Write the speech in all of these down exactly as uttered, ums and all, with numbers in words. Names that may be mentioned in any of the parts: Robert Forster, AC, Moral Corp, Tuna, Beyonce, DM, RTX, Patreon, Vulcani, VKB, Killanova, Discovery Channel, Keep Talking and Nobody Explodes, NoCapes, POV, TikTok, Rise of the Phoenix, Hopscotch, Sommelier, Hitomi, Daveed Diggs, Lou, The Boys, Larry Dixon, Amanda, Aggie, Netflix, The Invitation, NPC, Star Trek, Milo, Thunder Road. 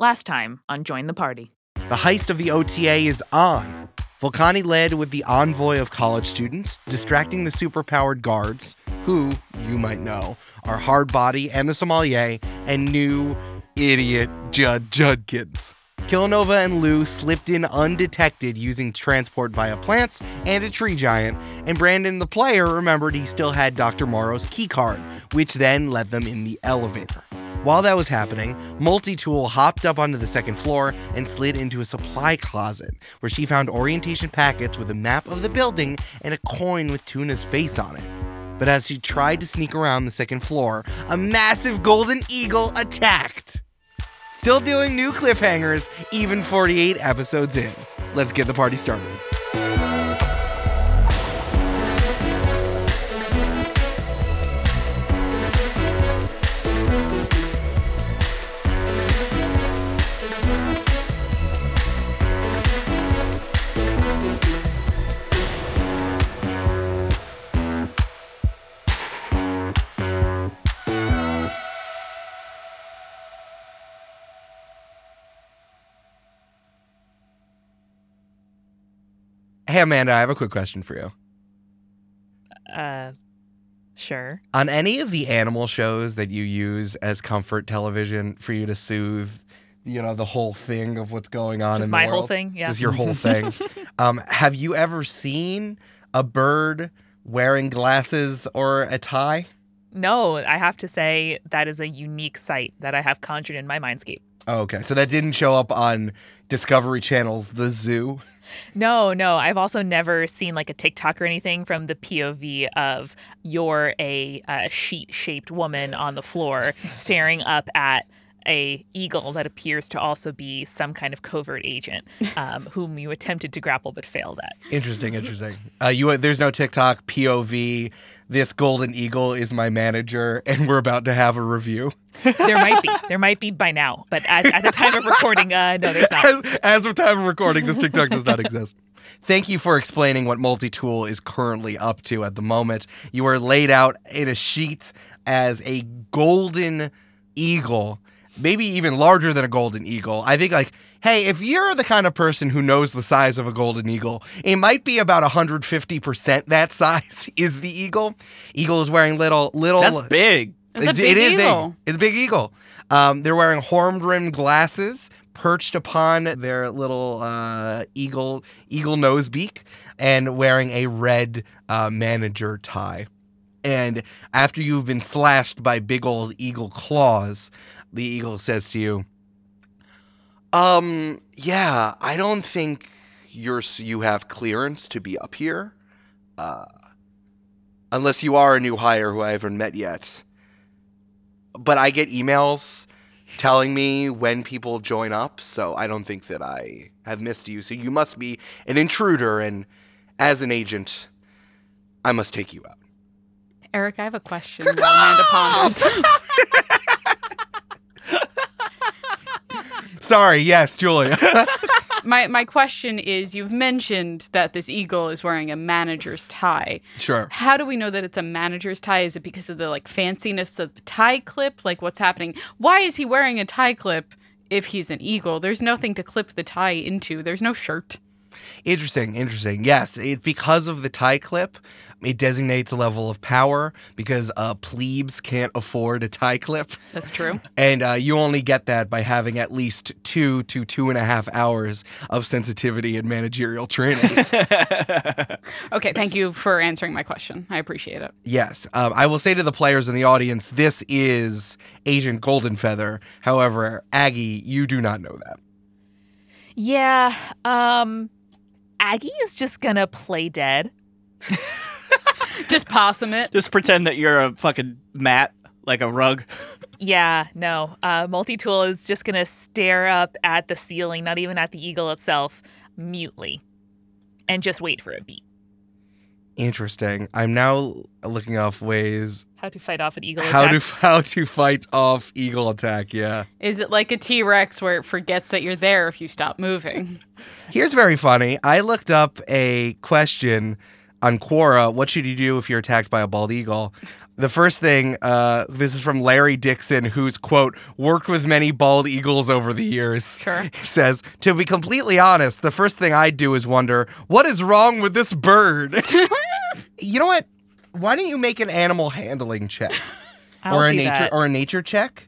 Last time on Join the Party. The heist of the O T A is on. Vulcani led with the envoy of college students, distracting the superpowered guards, who, you might know, are Hardbody and the Sommelier and new idiot Judd Judkins. Killanova and Lou slipped in undetected using transport via plants and a tree giant, and Brandon the player remembered he still had Doctor Morrow's keycard, which then led them in the elevator. While that was happening, Multitool hopped up onto the second floor and slid into a supply closet, where she found orientation packets with a map of the building and a coin with Tuna's face on it. But as she tried to sneak around the second floor, a massive golden eagle attacked! Still doing new cliffhangers, even forty-eight episodes in. Let's get the party started. Hey, Amanda, I have a quick question for you. Uh, sure. On any of the animal shows that you use as comfort television for you to soothe, you know, the whole thing of what's going on Just in the world. Just my whole thing? Yeah. Just your whole thing. um, have you ever seen a bird wearing glasses or a tie? No, I have to say that is a unique sight that I have conjured in my mindscape. Oh, okay. So that didn't show up on Discovery Channel's The Zoo? No, no. I've also never seen like a TikTok or anything from the P O V of you're a uh, sheet-shaped woman on the floor staring up at a eagle that appears to also be some kind of covert agent um, whom you attempted to grapple but failed at. Interesting, interesting. Uh, you, uh, there's no TikTok, P O V, this golden eagle is my manager, and we're about to have a review. There might be. There might be by now. But at, at the time of recording, uh, no, there's not. As, as of time of recording, this TikTok does not exist. Thank you for explaining what Multitool is currently up to at the moment. You are laid out in a sheet as a golden eagle, maybe even larger than a golden eagle. I think, like, hey, if you're the kind of person who knows the size of a golden eagle, it might be about one hundred fifty percent that size is the eagle. Eagle is wearing little... little. That's big. It's, it's a big it eagle. Is big. It's a big eagle. Um, they're wearing horn-rimmed glasses perched upon their little uh, eagle eagle nose beak and wearing a red uh, manager tie. And after you've been slashed by big old eagle claws, the eagle says to you, um, yeah, I don't think you're you have clearance to be up here. Uh, unless you are a new hire who I haven't met yet. But I get emails telling me when people join up, so I don't think that I have missed you. So you must be an intruder, and as an agent, I must take you out. Eric, I have a question. Amanda ponders. Sorry, yes, Julia. my my question is, you've mentioned that this eagle is wearing a manager's tie. Sure. How do we know that it's a manager's tie? Is it because of the like fanciness of the tie clip? Like, what's happening? Why is he wearing a tie clip if he's an eagle? There's nothing to clip the tie into. There's no shirt. Interesting, interesting. Yes, it, because of the tie clip, it designates a level of power because uh, plebes can't afford a tie clip. That's true. And uh, you only get that by having at least two to two and a half hours of sensitivity and managerial training. Okay, thank you for answering my question. I appreciate it. Yes. Um, I will say to the players in the audience, this is Agent Goldenfeather. However, Aggie, you do not know that. Yeah, um... Aggie is just gonna play dead. Just possum it. Just pretend that you're a fucking mat, like a rug. Yeah, no. Uh, Multitool is just gonna stare up at the ceiling, not even at the eagle itself, mutely, and just wait for a beat. Interesting. I'm now looking off ways. How to fight off an eagle attack. How to how to fight off eagle attack, yeah. Is it like a T-Rex where it forgets that you're there if you stop moving? Here's very funny. I looked up a question on Quora, what should you do if you're attacked by a bald eagle? The first thing, uh, this is from Larry Dixon, who's, quote, worked with many bald eagles over the years. Sure. He says, to be completely honest, the first thing I do is wonder, what is wrong with this bird? You know what? Why don't you make an animal handling check? I'll or a do nature that. Or a nature check?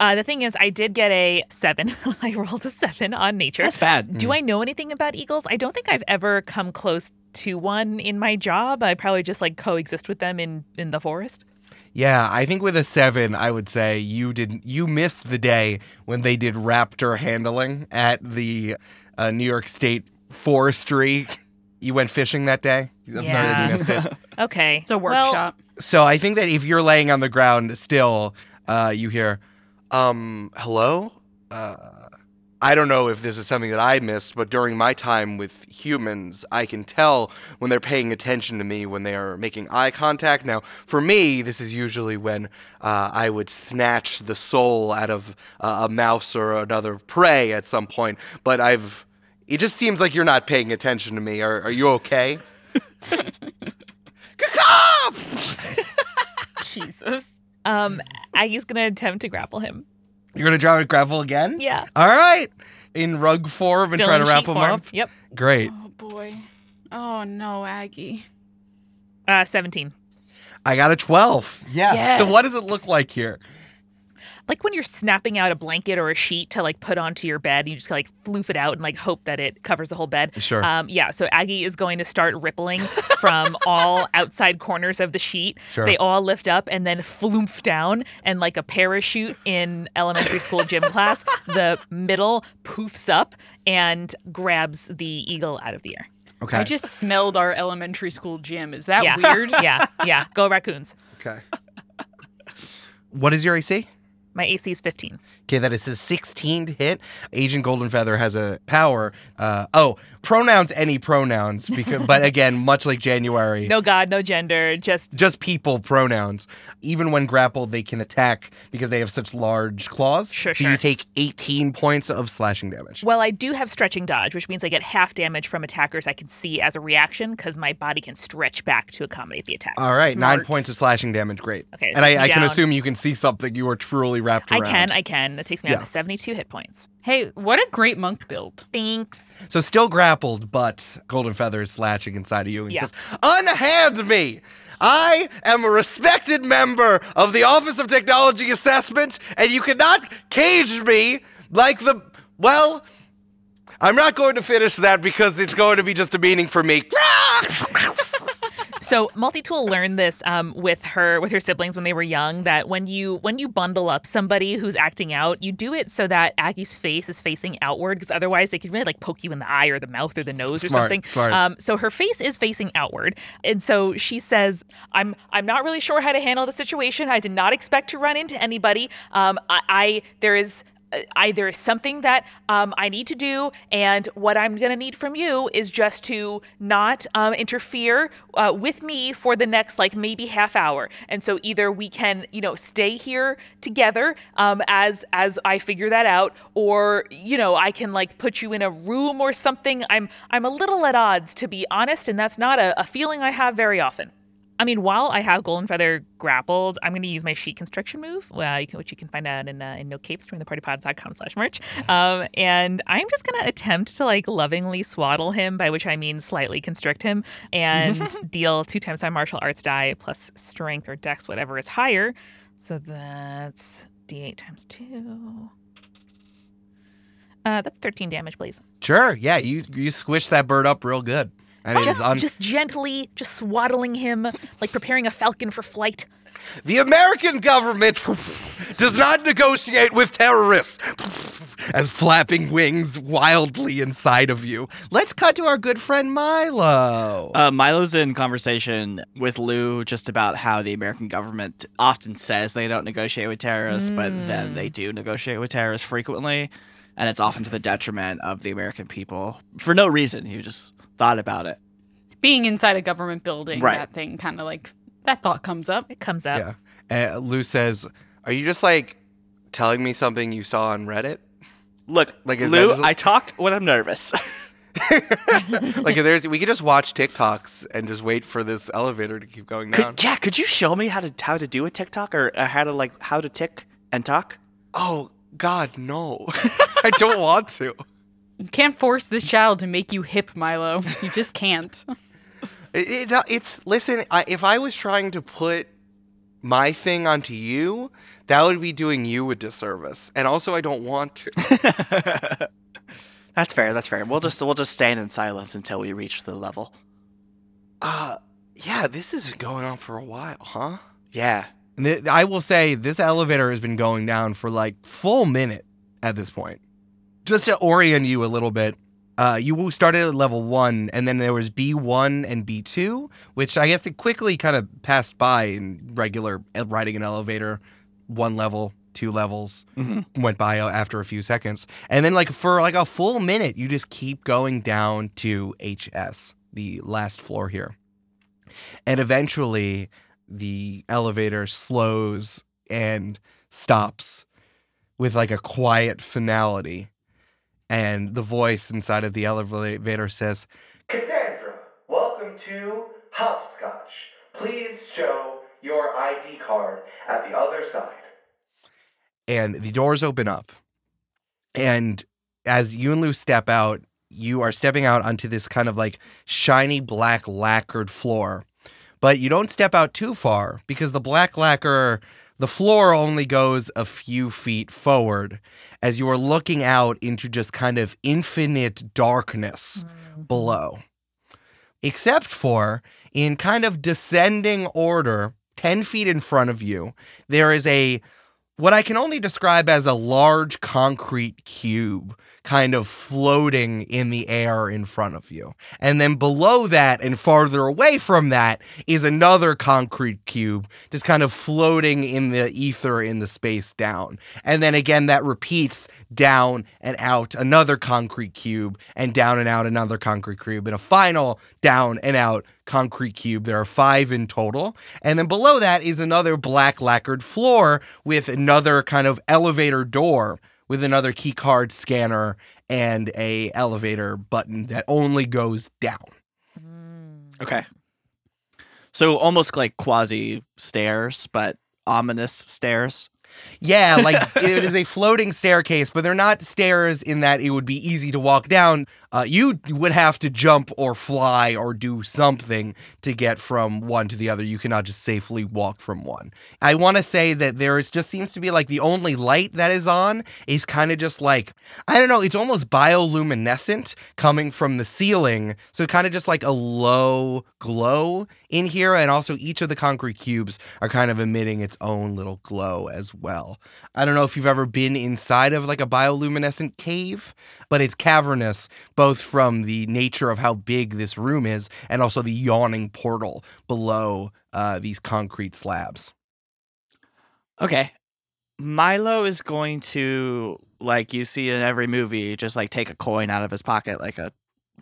Uh, the thing is, I did get a seven. I rolled a seven on nature. That's bad. Do mm. I know anything about eagles? I don't think I've ever come close to one in my job. I probably just like coexist with them in, in the forest. Yeah, I think with a seven, I would say you didn't. You missed the day when they did raptor handling at the uh, New York State Forestry. You went fishing that day? I'm yeah. sorry that you missed it. Okay. It's a workshop. Well, so I think that if you're laying on the ground still, uh, you hear... Um, hello? Uh, I don't know if this is something that I missed, but during my time with humans, I can tell when they're paying attention to me, when they are making eye contact. Now, for me, this is usually when uh, I would snatch the soul out of uh, a mouse or another prey at some point, but I've... It just seems like you're not paying attention to me. Are, are you okay? Jesus. Um, Aggie's going to attempt to grapple him. You're going to try to grapple again? Yeah. All right. In rug form Still and try to wrap him form. Up? Yep. Great. Oh, boy. Oh, no, Aggie. Uh, seventeen. I got a twelve. Yeah. Yes. So what does it look like here? Like when you're snapping out a blanket or a sheet to like put onto your bed, you just like floof it out and like hope that it covers the whole bed. Sure. Um, yeah. So Aggie is going to start rippling from all outside corners of the sheet. Sure. They all lift up and then floomf down, and like a parachute in elementary school gym class, the middle poofs up and grabs the eagle out of the air. Okay. I just smelled our elementary school gym. Is that yeah. weird? Yeah. Yeah. Go Raccoons. Okay. What is your A C? My A C is fifteen. Okay, that is a sixteen to hit. Agent Goldenfeather has a power. Uh, oh, pronouns, any pronouns. Because, but again, much like January. No God, no gender, just... Just people pronouns. Even when grappled, they can attack because they have such large claws. Sure, so sure. you take eighteen points of slashing damage. Well, I do have stretching dodge, which means I get half damage from attackers I can see as a reaction because my body can stretch back to accommodate the attack. All right, Smart. nine points of slashing damage. Great. Okay, and I, I can assume you can see something you are truly wrapped around. I can, I can. That takes me yeah. out to seventy-two hit points. Hey, what a great monk build. Thanks. So still grappled, but Goldenfeather is slashing inside of you and yeah. says, unhand me! I am a respected member of the Office of Technology Assessment, and you cannot cage me like the... Well, I'm not going to finish that because it's going to be just a meaning for me. So Multitool learned this um, with her with her siblings when they were young, that when you when you bundle up somebody who's acting out, you do it so that Aggie's face is facing outward, because otherwise they could really like poke you in the eye or the mouth or the nose smart, or something. Smart. Um, so her face is facing outward, and so she says, "I'm I'm not really sure how to handle the situation. I did not expect to run into anybody. Um, I, I there is." I, there is something that um, I need to do, and what I'm going to need from you is just to not um, interfere uh, with me for the next, like, maybe half hour. And so either we can, you know, stay here together um, as as I figure that out, or, you know, I can, like, put you in a room or something. I'm, I'm a little at odds, to be honest, and that's not a, a feeling I have very often. I mean, while I have Goldenfeather grappled, I'm going to use my sheet constriction move, uh, you can, which you can find out in, uh, in NoCapes during the partypods dot com slash merch. Um, and I'm just going to attempt to like lovingly swaddle him, by which I mean slightly constrict him, and deal two times my martial arts die plus strength or dex, whatever is higher. So that's d eight times two. Uh, that's thirteen damage, please. Sure. Yeah, you you squish that bird up real good. And just, un- just gently, just swaddling him, like preparing a falcon for flight. The American government does not negotiate with terrorists, as flapping wings wildly inside of you. Let's cut to our good friend Milo. Uh, Milo's in conversation with Lou just about how the American government often says they don't negotiate with terrorists, mm. but then they do negotiate with terrorists frequently, and it's often to the detriment of the American people. For no reason, you just... thought about it. Being inside a government building, right. that thing kind of like, that thought comes up. It comes up. Yeah. Uh, Lou says, are you just like telling me something you saw on Reddit? Look, like, Lou, just... I talk when I'm nervous. Like, if there's, we could just watch TikToks and just wait for this elevator to keep going down. Could, yeah, could you show me how to how to do a TikTok or uh, how to like how to tick and talk? Oh God, no! I don't want to. You can't force this child to make you hip, Milo. You just can't. It, it, it's listen. I, if I was trying to put my thing onto you, that would be doing you a disservice, and also I don't want to. That's fair. That's fair. We'll just we'll just stand in silence until we reach the level. Uh, yeah, this is going on for a while, huh? Yeah. Th- I will say this elevator has been going down for like full minute at this point. Just to orient you a little bit, uh, you started at level one, and then there was B one and B two, which I guess it quickly kind of passed by in regular riding an elevator, one level. Two levels mm-hmm. went by after a few seconds. And then like for like a full minute, you just keep going down to H S, the last floor here. And eventually the elevator slows and stops with like a quiet finality. And the voice inside of the elevator says, "Cassandra, welcome to Hopscotch. Please show your I D card at the other side." And the doors open up. And as you and Lou step out, you are stepping out onto this kind of like shiny black lacquered floor. But you don't step out too far because the black lacquer, the floor only goes a few feet forward as you are looking out into just kind of infinite darkness mm. below. Except for in kind of descending order, ten feet in front of you, there is a what I can only describe as a large concrete cube kind of floating in the air in front of you. And then below that and farther away from that is another concrete cube just kind of floating in the ether in the space down. And then again, that repeats down and out another concrete cube and down and out another concrete cube and a final down and out concrete cube. There are five in total. And then below that is another black lacquered floor with another kind of elevator door with another key card scanner and a elevator button that only goes down. Okay. So almost like quasi stairs, but ominous stairs. Yeah, like it is a floating staircase, but they're not stairs in that it would be easy to walk down. Uh, you would have to jump or fly or do something to get from one to the other. You cannot just safely walk from one. I want to say that there is just seems to be like the only light that is on is kind of just like, I don't know, it's almost bioluminescent coming from the ceiling. So kind of just like a low glow in here. And also each of the concrete cubes are kind of emitting its own little glow as well. Well, I don't know if you've ever been inside of like a bioluminescent cave, but it's cavernous, both from the nature of how big this room is and also the yawning portal below uh, these concrete slabs. Okay. Milo is going to, like you see in every movie, just like take a coin out of his pocket, like a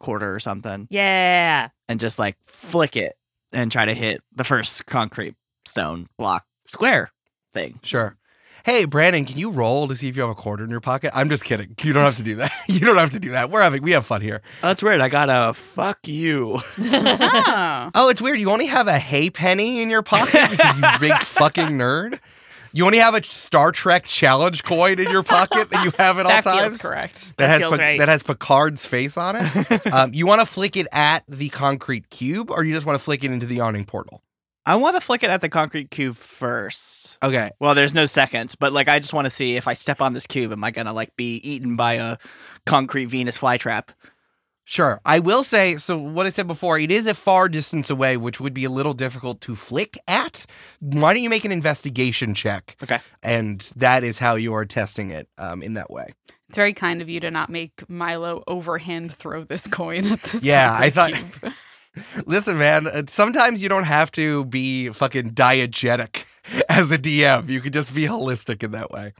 quarter or something. Yeah. And just like flick it and try to hit the first concrete stone block square thing. Sure. Hey, Brandon, can you roll to see if you have a quarter in your pocket? I'm just kidding. You don't have to do that. You don't have to do that. We're having, we have fun here. Oh, that's weird. I got a fuck you. Oh. Oh, it's weird. You only have a hey penny in your pocket, you big fucking nerd. You only have a Star Trek challenge coin in your pocket that you have at that all times. That's correct. That, that has feels P- right. That has Picard's face on it. um, you want to flick it at the concrete cube, or you just want to flick it into the yawning portal? I want to flick it at the concrete cube first. Okay. Well, there's no seconds, but like I just want to see if I step on this cube, am I gonna like be eaten by a concrete Venus flytrap? Sure. I will say, so what I said before, it is a far distance away, which would be a little difficult to flick at. Why don't you make an investigation check? Okay. And that is how you are testing it um, in that way. It's very kind of you to not make Milo overhand throw this coin at this. Yeah, I thought. Cube. Listen, man, sometimes you don't have to be fucking diegetic as a D M. You can just be holistic in that way.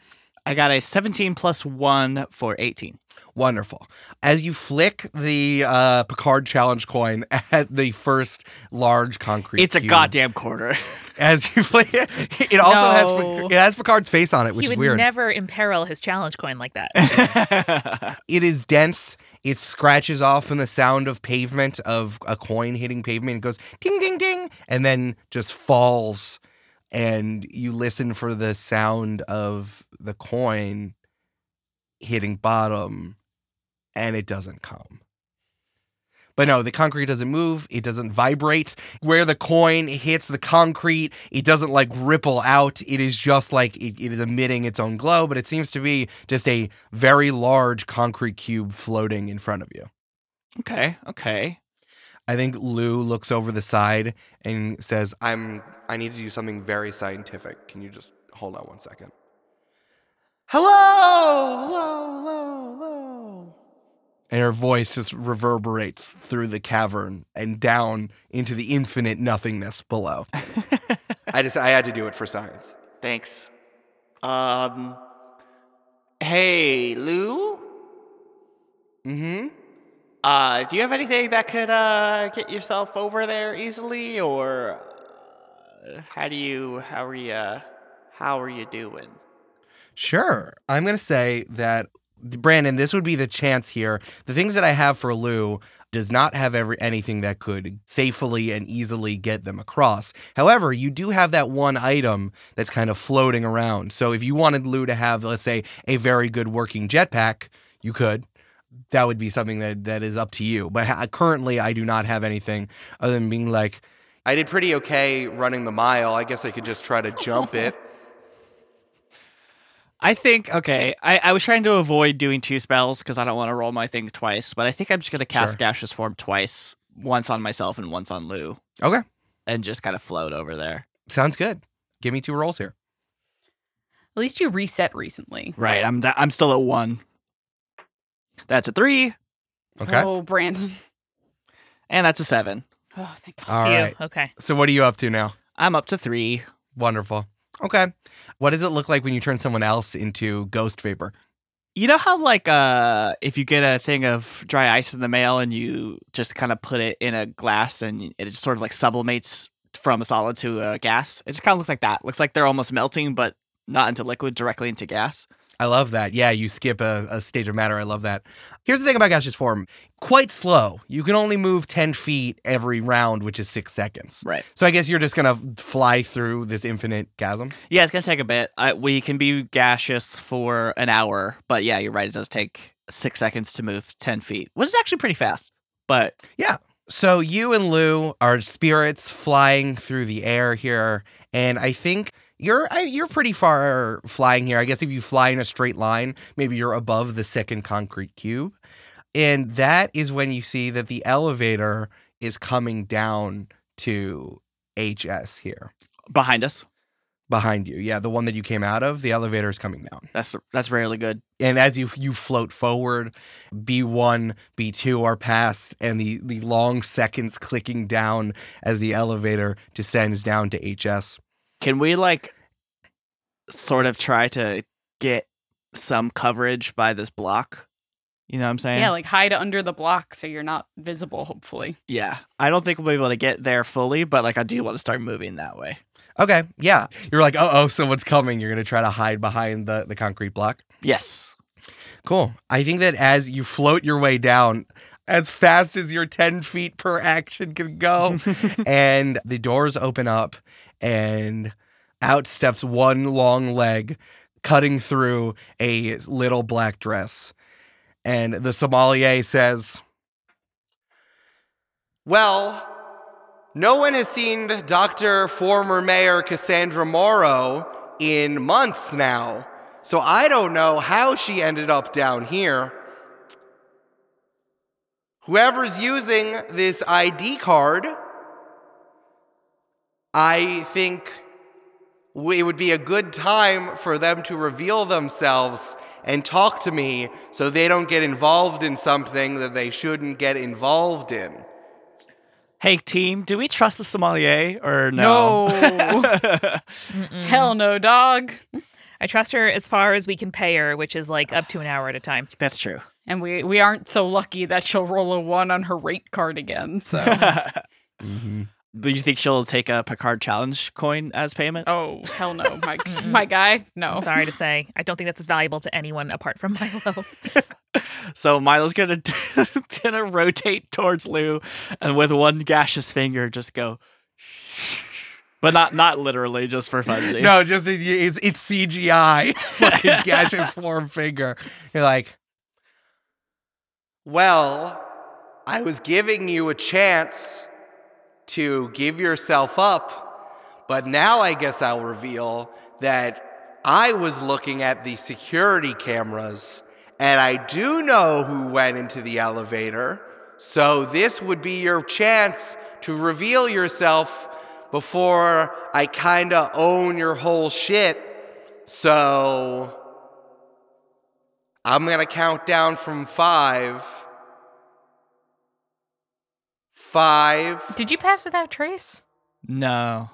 I got a seventeen plus one for eighteen. Wonderful. As you flick the uh, Picard challenge coin at the first large concrete It's cube, a goddamn quarter. As you flick it, it also no. has it has Picard's face on it, which is weird. He would never imperil his challenge coin like that. It is dense. It scratches off in the sound of pavement, of a coin hitting pavement. It goes ding, ding, ding, and then just falls. And you listen for the sound of the coin hitting bottom, and it doesn't come. But no, the concrete doesn't move. It doesn't vibrate. Where the coin hits the concrete, it doesn't like ripple out. It is just like it, it is emitting its own glow, but it seems to be just a very large concrete cube floating in front of you. Okay, okay. I think Lou looks over the side and says, I'm, I need to do something very scientific. Can you just hold on one second? Hello, hello, hello, hello. And her voice just reverberates through the cavern and down into the infinite nothingness below. I just, I had to do it for science. Thanks. Um, hey, Lou? Mm-hmm. Uh, do you have anything that could uh, get yourself over there easily, or how do you, how are you, uh, how are you doing? Sure. I'm going to say that, Brandon, this would be the chance here. The things that I have for Lou does not have every anything that could safely and easily get them across. However, you do have that one item that's kind of floating around. So if you wanted Lou to have, let's say, a very good working jetpack, you could. That would be something that, that is up to you. But ha- currently, I do not have anything other than being like, I did pretty okay running the mile. I guess I could just try to jump it. I think, okay, I, I was trying to avoid doing two spells because I don't want to roll my thing twice. But I think I'm just going to cast sure. Gaseous Form twice, once on myself and once on Lou. Okay. And just kind of float over there. Sounds good. Give me two rolls here. At least you reset recently. Right. I'm th- I'm still at one. That's a three. Okay. Oh, Brandon. And that's a seven. Oh, thank you. All right. Okay. So what are you up to now? I'm up to three. Wonderful. Okay. What does it look like when you turn someone else into ghost vapor? You know how, like, uh, if you get a thing of dry ice in the mail and you just kind of put it in a glass and it just sort of, like, sublimates from a solid to a gas? It just kind of looks like that. Looks like they're almost melting, but not into liquid, directly into gas. I love that. Yeah, you skip a, a stage of matter. I love that. Here's the thing about gaseous form. Quite slow. You can only move ten feet every round, which is six seconds. Right. So I guess you're just going to fly through this infinite chasm? Yeah, it's going to take a bit. Uh, we can be gaseous for an hour. But yeah, you're right. It does take six seconds to move ten feet, which is actually pretty fast. But yeah. So you and Lou are spirits flying through the air here. And I think... You're you're pretty far flying here. I guess if you fly in a straight line, maybe you're above the second concrete cube. And that is when you see that the elevator is coming down to H S here. Behind us? Behind you. Yeah, the one that you came out of, the elevator is coming down. That's that's really good. And as you you float forward, B one, B two are passed, and the, the long seconds clicking down as the elevator descends down to H S. Can we, like, sort of try to get some coverage by this block? You know what I'm saying? Yeah, like hide under the block so you're not visible, hopefully. Yeah. I don't think we'll be able to get there fully, but, like, I do want to start moving that way. Okay, yeah. You're like, uh-oh, someone's coming. You're going to try to hide behind the, the concrete block? Yes. Cool. I think that as you float your way down... as fast as your ten feet per action can go. And the doors open up and out steps one long leg cutting through a little black dress. And the sommelier says, well, no one has seen Doctor former Mayor Cassandra Morrow in months now. So I don't know how she ended up down here. Whoever's using this I D card, I think it would be a good time for them to reveal themselves and talk to me so they don't get involved in something that they shouldn't get involved in. Hey, team, do we trust the sommelier or no? No. Hell no, dog. I trust her as far as we can pay her, which is like up to an hour at a time. That's true. And we, we aren't so lucky that she'll roll a one on her rate card again, so. Mm-hmm. Do you think she'll take a Picard challenge coin as payment? Oh, hell no. My my guy, no. I'm sorry to say. I don't think that's as valuable to anyone apart from Milo. So Milo's going to Tina rotate towards Lou and with one gaseous finger just go shh. But not not literally, just for funsies. No, just it, it's, it's C G I. Fucking gaseous form finger. You're like, well, I was giving you a chance to give yourself up, but now I guess I'll reveal that I was looking at the security cameras, and I do know who went into the elevator, so this would be your chance to reveal yourself before I kind of own your whole shit. So I'm going to count down from five. Five. Did you pass without trace? No.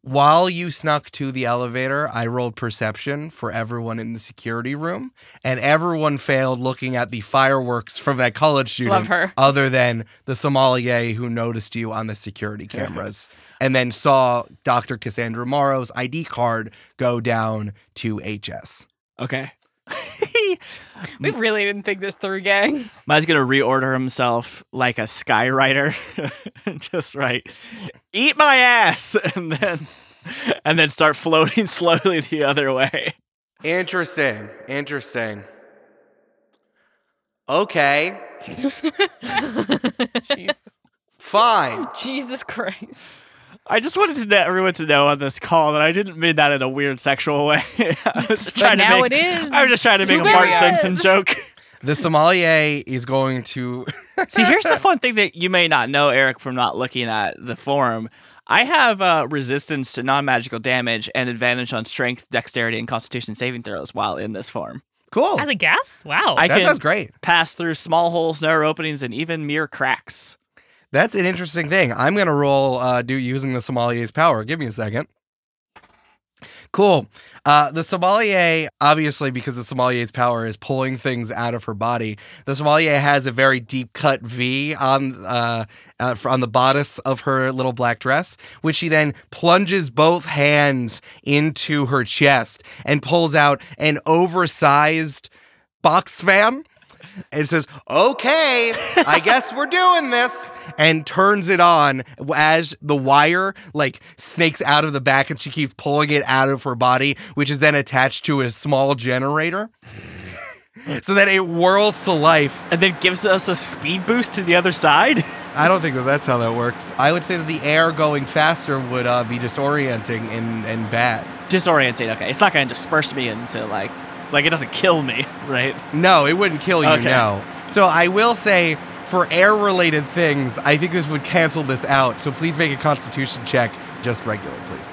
While you snuck to the elevator, I rolled perception for everyone in the security room, and everyone failed looking at the fireworks from that college student. Love her. Other than the sommelier who noticed you on the security cameras and then saw Doctor Cassandra Morrow's I D card go down to H S. Okay. We really didn't think this through, gang. Mine's going to reorder himself like a skywriter. Just right. Eat my ass. And then and then start floating slowly the other way. Interesting. Interesting. Okay. Jesus. Fine. Jesus Christ. I just wanted to everyone to know on this call that I didn't mean that in a weird sexual way. I was just trying but now to make, it is. I was just trying to make Too a Mark is. Simpson joke. The sommelier is going to... See, here's the fun thing that you may not know, Eric, from not looking at the forum. I have uh, resistance to non-magical damage and advantage on strength, dexterity, and constitution saving throws while in this form. Cool. As a guess? Wow. I that can sounds great. Pass through small holes, narrow openings, and even mere cracks. That's an interesting thing. I'm going to roll uh, do using the sommelier's power. Give me a second. Cool. Uh, the sommelier, obviously, because the sommelier's power is pulling things out of her body, the sommelier has a very deep-cut V on uh, uh, on the bodice of her little black dress, which she then plunges both hands into her chest and pulls out an oversized box fan. It says, okay, I guess we're doing this, and turns it on as the wire, like, snakes out of the back, and she keeps pulling it out of her body, which is then attached to a small generator. So that it whirls to life. And then gives us a speed boost to the other side? I don't think that that's how that works. I would say that the air going faster would uh, be disorienting and, and bad. Disorienting, okay. It's not going to disperse me into, like... Like, it doesn't kill me, right? No, it wouldn't kill you, okay. No. So I will say, for air-related things, I think this would cancel this out. So please make a constitution check, just regular, please.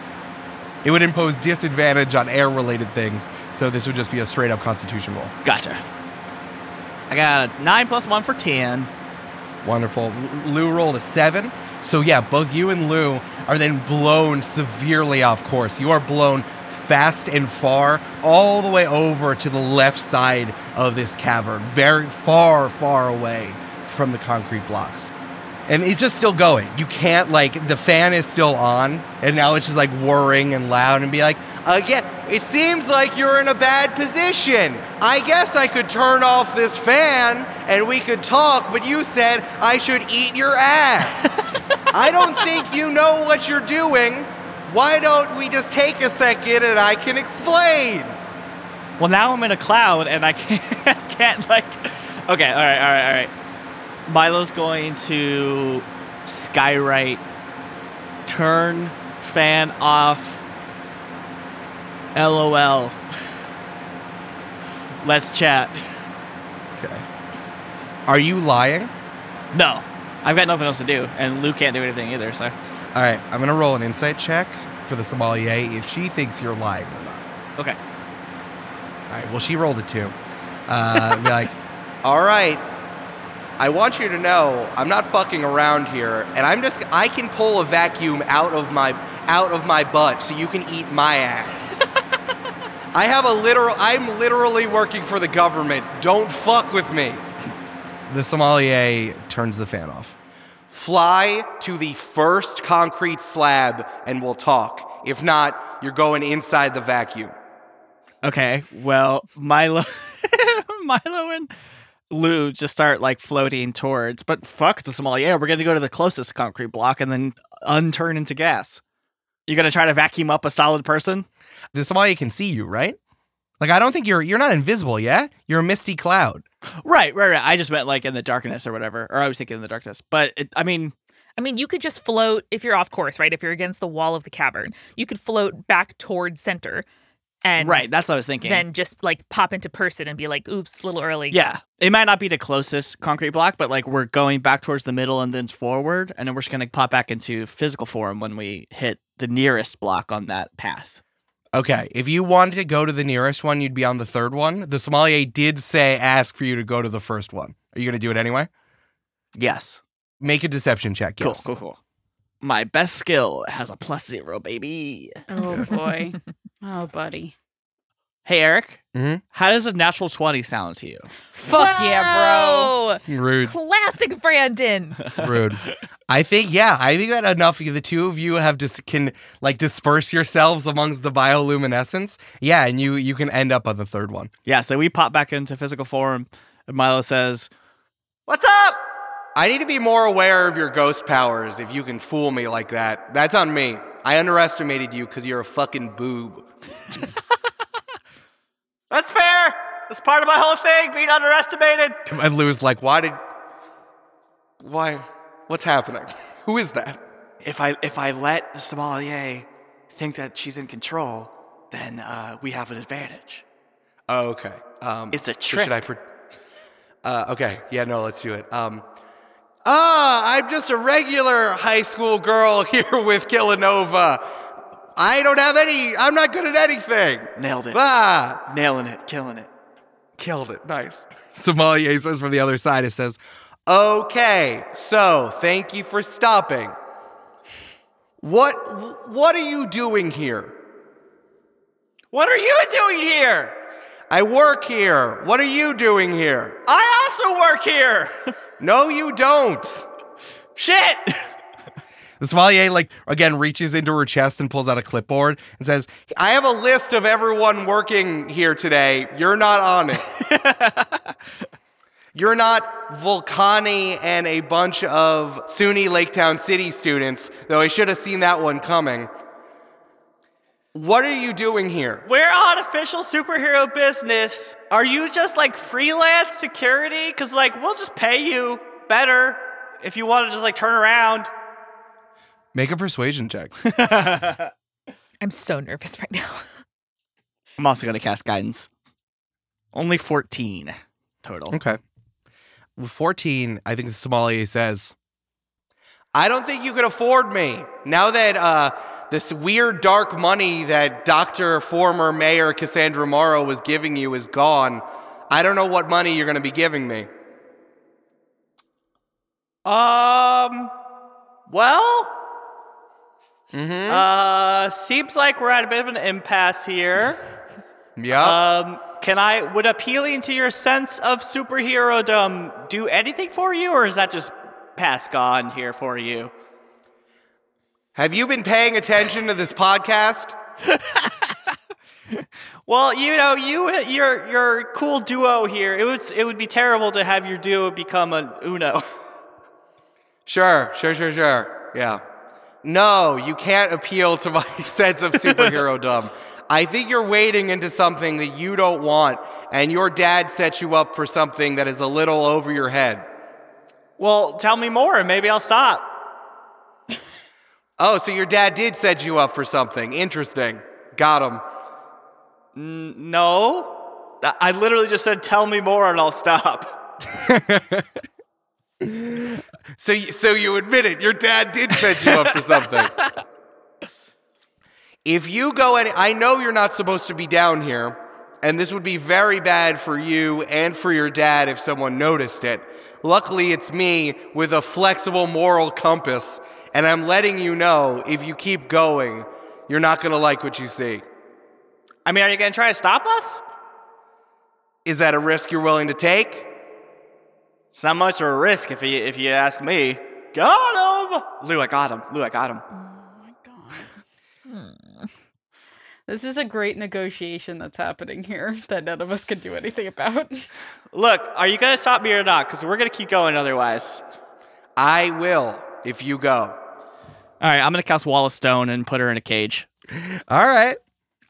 It would impose disadvantage on air-related things, so this would just be a straight-up constitution roll. Gotcha. I got a nine plus one for ten. Wonderful. Lou rolled a seven. So, yeah, both you and Lou are then blown severely off course. You are blown fast and far, all the way over to the left side of this cavern, very far, far away from the concrete blocks. And it's just still going. You can't, like, the fan is still on, and now it's just, like, whirring and loud and be like, again, it seems like you're in a bad position. I guess I could turn off this fan and we could talk, but you said I should eat your ass. I don't think you know what you're doing. Why don't we just take a second and I can explain? Well, now I'm in a cloud and I can't, I can't like... Okay, all right, all right, all right. Milo's going to skywrite, turn fan off, LOL. Let's chat. Okay. Are you lying? No. I've got nothing else to do, and Lou can't do anything either, so... All right, I'm going to roll an insight check for the sommelier if she thinks you're lying or not. Okay. All right, well, she rolled a two. Uh, be like, all right, I want you to know I'm not fucking around here, and I'm just, I can pull a vacuum out of my, out of my butt so you can eat my ass. I have a literal, I'm literally working for the government. Don't fuck with me. The sommelier turns the fan off. Fly to the first concrete slab and we'll talk. If not, you're going inside the vacuum. Okay, well, Milo Milo and Lou just start like floating towards, but fuck the Sommelier. We're going to go to the closest concrete block and then unturn into gas. You're going to try to vacuum up a solid person? The Sommelier can see you, right? Like, I don't think you're, you're not invisible, yeah? You're a misty cloud. Right, right, right. I just meant like in the darkness or whatever, or I was thinking in the darkness. But it, I mean... I mean, you could just float if you're off course, right? If you're against the wall of the cavern, you could float back towards center. And right, that's what I was thinking. Then just like pop into person and be like, oops, a little early. Yeah, it might not be the closest concrete block, but like we're going back towards the middle and then forward. And then we're just going to pop back into physical form when we hit the nearest block on that path. Okay, if you wanted to go to the nearest one, you'd be on the third one. The Sommelier did say ask for you to go to the first one. Are you going to do it anyway? Yes. Make a deception check, yes. Cool, cool, cool. My best skill has a plus zero, baby. Oh, boy. Oh, buddy. Hey, Eric. Mm-hmm. How does a natural twenty sound to you? Fuck Whoa! Yeah, bro. Rude. Classic Brandon. Rude. I think, yeah, I think that enough of the two of you have just can like disperse yourselves amongst the bioluminescence. Yeah, and you you can end up on the third one. Yeah, so we pop back into physical form, and Milo says, "What's up? I need to be more aware of your ghost powers if you can fool me like that. That's on me. I underestimated you because you're a fucking boob." That's fair. That's part of my whole thing, being underestimated. And Lou's like, why did... Why? What's happening? Who is that? If I if I let the Sommelier think that she's in control, then uh, we have an advantage. Oh, okay. Um, it's a trick. So should I... Pre- uh, okay. Yeah, no, let's do it. Um, ah, I'm just a regular high school girl here with Killanova. I don't have any, I'm not good at anything. Nailed it. Ah. Nailing it, killing it. Killed it, nice. Sommelier says from the other side, it says, okay, so thank you for stopping. What, what are you doing here? What are you doing here? I work here. What are you doing here? I also work here. No, you don't. Shit. The Sommelier, like, again, reaches into her chest and pulls out a clipboard and says, I have a list of everyone working here today. You're not on it. You're not Vulcani and a bunch of SUNY Lake Town City students, though I should have seen that one coming. What are you doing here? We're on official superhero business. Are you just, like, freelance security? Because, like, we'll just pay you better if you want to just, like, turn around. Make a persuasion check. I'm so nervous right now. I'm also going to cast guidance. Only fourteen total. Okay. With fourteen, I think the Sommelier says, I don't think you could afford me. Now that uh, this weird dark money that Doctor former Mayor Cassandra Morrow was giving you is gone, I don't know what money you're going to be giving me. Um, well... Mm-hmm. Uh, seems like we're at a bit of an impasse here. Yeah. Um, can I, would appealing to your sense of superhero-dom do anything for you, or is that just pass gone here for you? Have you been paying attention to this podcast? Well, you know, you, your, your cool duo here, it would, it would be terrible to have your duo become an Uno. Sure, sure, sure, sure. Yeah. No, you can't appeal to my sense of superhero-dom. I think you're wading into something that you don't want, and your dad set you up for something that is a little over your head. Well, tell me more, and maybe I'll stop. Oh, so your dad did set you up for something. Interesting. Got him. N- no. I literally just said, tell me more, and I'll stop. So, so you admit it. Your dad did set you up for something. If you go and I know you're not supposed to be down here, and this would be very bad for you and for your dad if someone noticed it. Luckily, it's me with a flexible moral compass, and I'm letting you know if you keep going, you're not going to like what you see. I mean, are you going to try to stop us? Is that a risk you're willing to take? It's not much of a risk if you, if you ask me. Got him! Lou, I got him. Lou, I got him. Oh, my God. Hmm. This is a great negotiation that's happening here that none of us can do anything about. Look, are you going to stop me or not? Because we're going to keep going otherwise. I will if you go. All right, I'm going to cast Wall of Stone and put her in a cage. All right.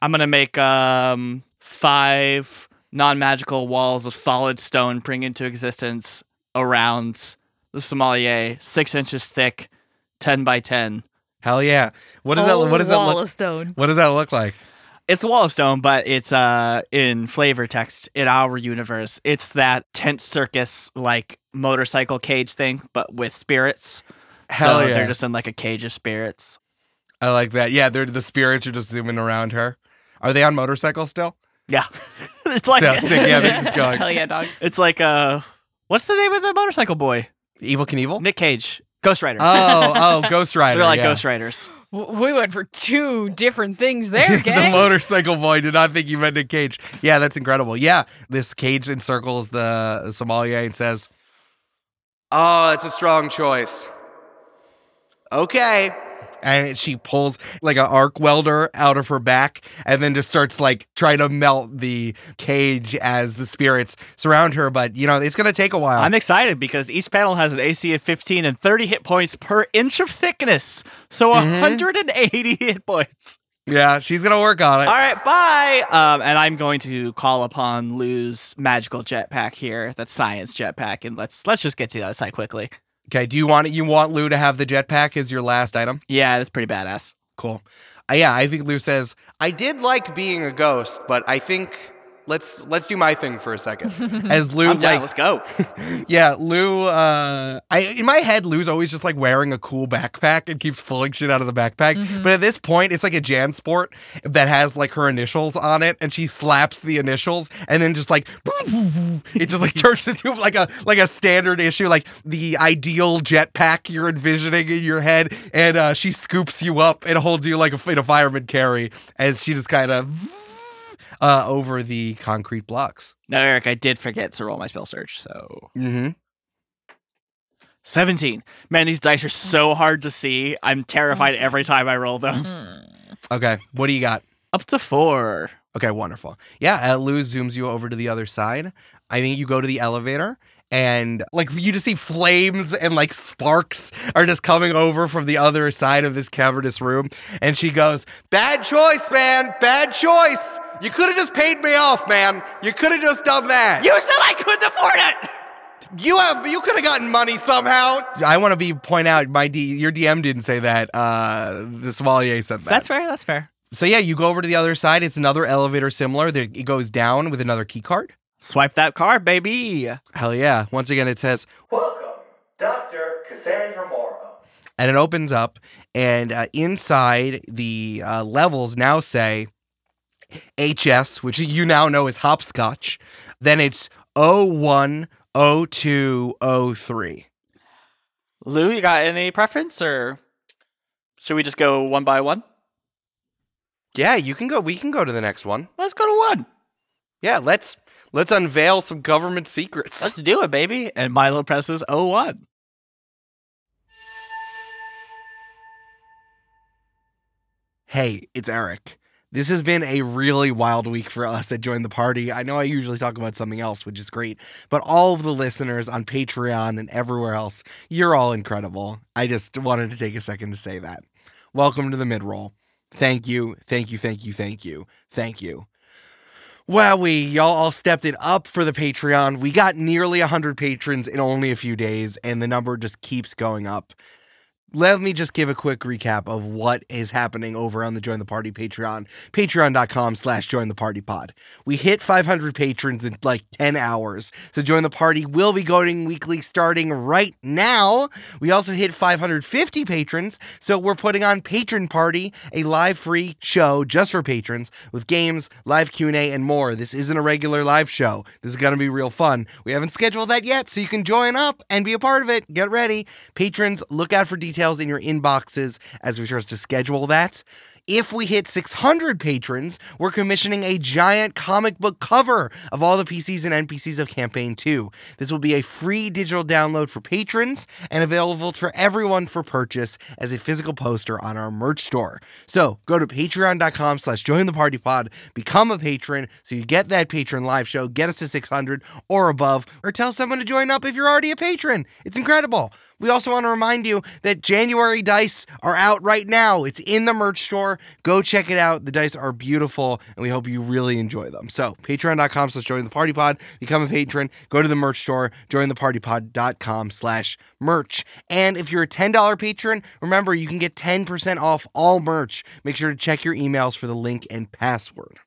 I'm going to make um, five non-magical walls of solid stone bring into existence around the sommelier, six inches thick, ten by ten. Hell yeah. What does oh, that what does wall that look of stone. What does that look like? It's a wall of stone, but it's uh in flavor text in our universe. It's that tent circus like motorcycle cage thing, but with spirits. Hell so yeah. They're just in like a cage of spirits. I like that. Yeah, they're the spirits are just zooming around her. Are they on motorcycles still? Yeah. It's like so, so, yeah, they're just going. Hell yeah, dog. It's like uh what's the name of the motorcycle boy? Evil Knievel? Nick Cage. Ghost Rider. Oh, oh, Ghost Rider. They're like yeah. Ghost Riders. We went for two different things there, gang. The motorcycle boy did not think you meant a cage. Yeah, that's incredible. Yeah, this cage encircles the sommelier and says, oh, it's a strong choice. Okay. And she pulls like an arc welder out of her back and then just starts like trying to melt the cage as the spirits surround her. But, you know, it's going to take a while. I'm excited because each panel has an A C of fifteen and thirty hit points per inch of thickness. So one hundred eighty mm-hmm. hit points. Yeah, she's going to work on it. All right, bye. Um, and I'm going to call upon Lou's magical jetpack here. That's science jetpack. And let's let's just get to the other side quickly. Okay, do you want it, you want Lou to have the jetpack as your last item? Yeah, that's pretty badass. Cool. Uh, yeah, I think Lou says, I did like being a ghost, but I think let's let's do my thing for a second. As Lou I'm down, like, let's go. Yeah, Lou uh, I in my head Lou's always just like wearing a cool backpack and keeps pulling shit out of the backpack. Mm-hmm. But at this point it's like a JanSport that has like her initials on it and she slaps the initials and then just like it just like turns into like a like a standard issue, like the ideal jetpack you're envisioning in your head, and uh, she scoops you up and holds you like a, in a fireman carry as she just kind of Uh, over the concrete blocks. Now, Eric, I did forget to roll my spell search, so... Mm-hmm. seventeen. Man, these dice are so hard to see. I'm terrified every time I roll them. Okay, what do you got? Up to four. Okay, wonderful. Yeah, uh, Lou zooms you over to the other side. I think you go to the elevator, and like you just see flames and like sparks are just coming over from the other side of this cavernous room. And she goes, bad choice, man. Bad choice. You could have just paid me off, man. You could have just done that. You said I couldn't afford it. You have you could have gotten money somehow. I want to be point out my D, your D M didn't say that. Uh, the sommelier said that. That's fair. That's fair. So yeah, you go over to the other side. It's another elevator similar. It goes down with another key card. Swipe that card, baby. Hell yeah. Once again, it says, welcome, Doctor Cassandra Morrow. And it opens up, and uh, inside the uh, levels now say H S, which you now know is Hopscotch. Then it's oh one, oh two, oh three. Lou, you got any preference, or should we just go one by one? Yeah, you can go. We can go to the next one. Let's go to one. Yeah, let's... Let's unveil some government secrets. Let's do it, baby. And Milo presses oh one. Hey, it's Eric. This has been a really wild week for us at Join the Party. I know I usually talk about something else, which is great, but all of the listeners on Patreon and everywhere else, you're all incredible. I just wanted to take a second to say that. Welcome to the mid-roll. Thank you, thank you, thank you, thank you, thank you. Wowee, y'all all stepped it up for the Patreon. We got nearly one hundred patrons in only a few days, and the number just keeps going up. Let me just give a quick recap of what is happening over on the Join the Party Patreon, patreon.com slash join the party pod. We hit five hundred patrons in like ten hours, so Join the Party will be going weekly starting right now. We also hit five hundred fifty patrons, so we're putting on Patron Party, a live free show just for patrons with games, live Q and A, and more. This isn't a regular live show. This is going to be real fun. We haven't scheduled that yet, so you can join up and be a part of it. Get ready. Patrons, look out for details in your inboxes as we start to schedule that. If we hit six hundred patrons, we're commissioning a giant comic book cover of all the P Cs and N P Cs of Campaign two. This will be a free digital download for patrons and available for everyone for purchase as a physical poster on our merch store. So go to patreon.com slash join the party pod, become a patron so you get that patron live show, get us to six hundred or above, or tell someone to join up if you're already a patron. It's incredible. We also want to remind you that January dice are out right now. It's in the merch store. Go check it out. The dice are beautiful, and we hope you really enjoy them. So, patreon.com slash join the party pod. Become a patron. Go to the merch store. Join the party pod dot com slash merch. And if you're a ten dollar patron, remember, you can get ten percent off all merch. Make sure to check your emails for the link and password.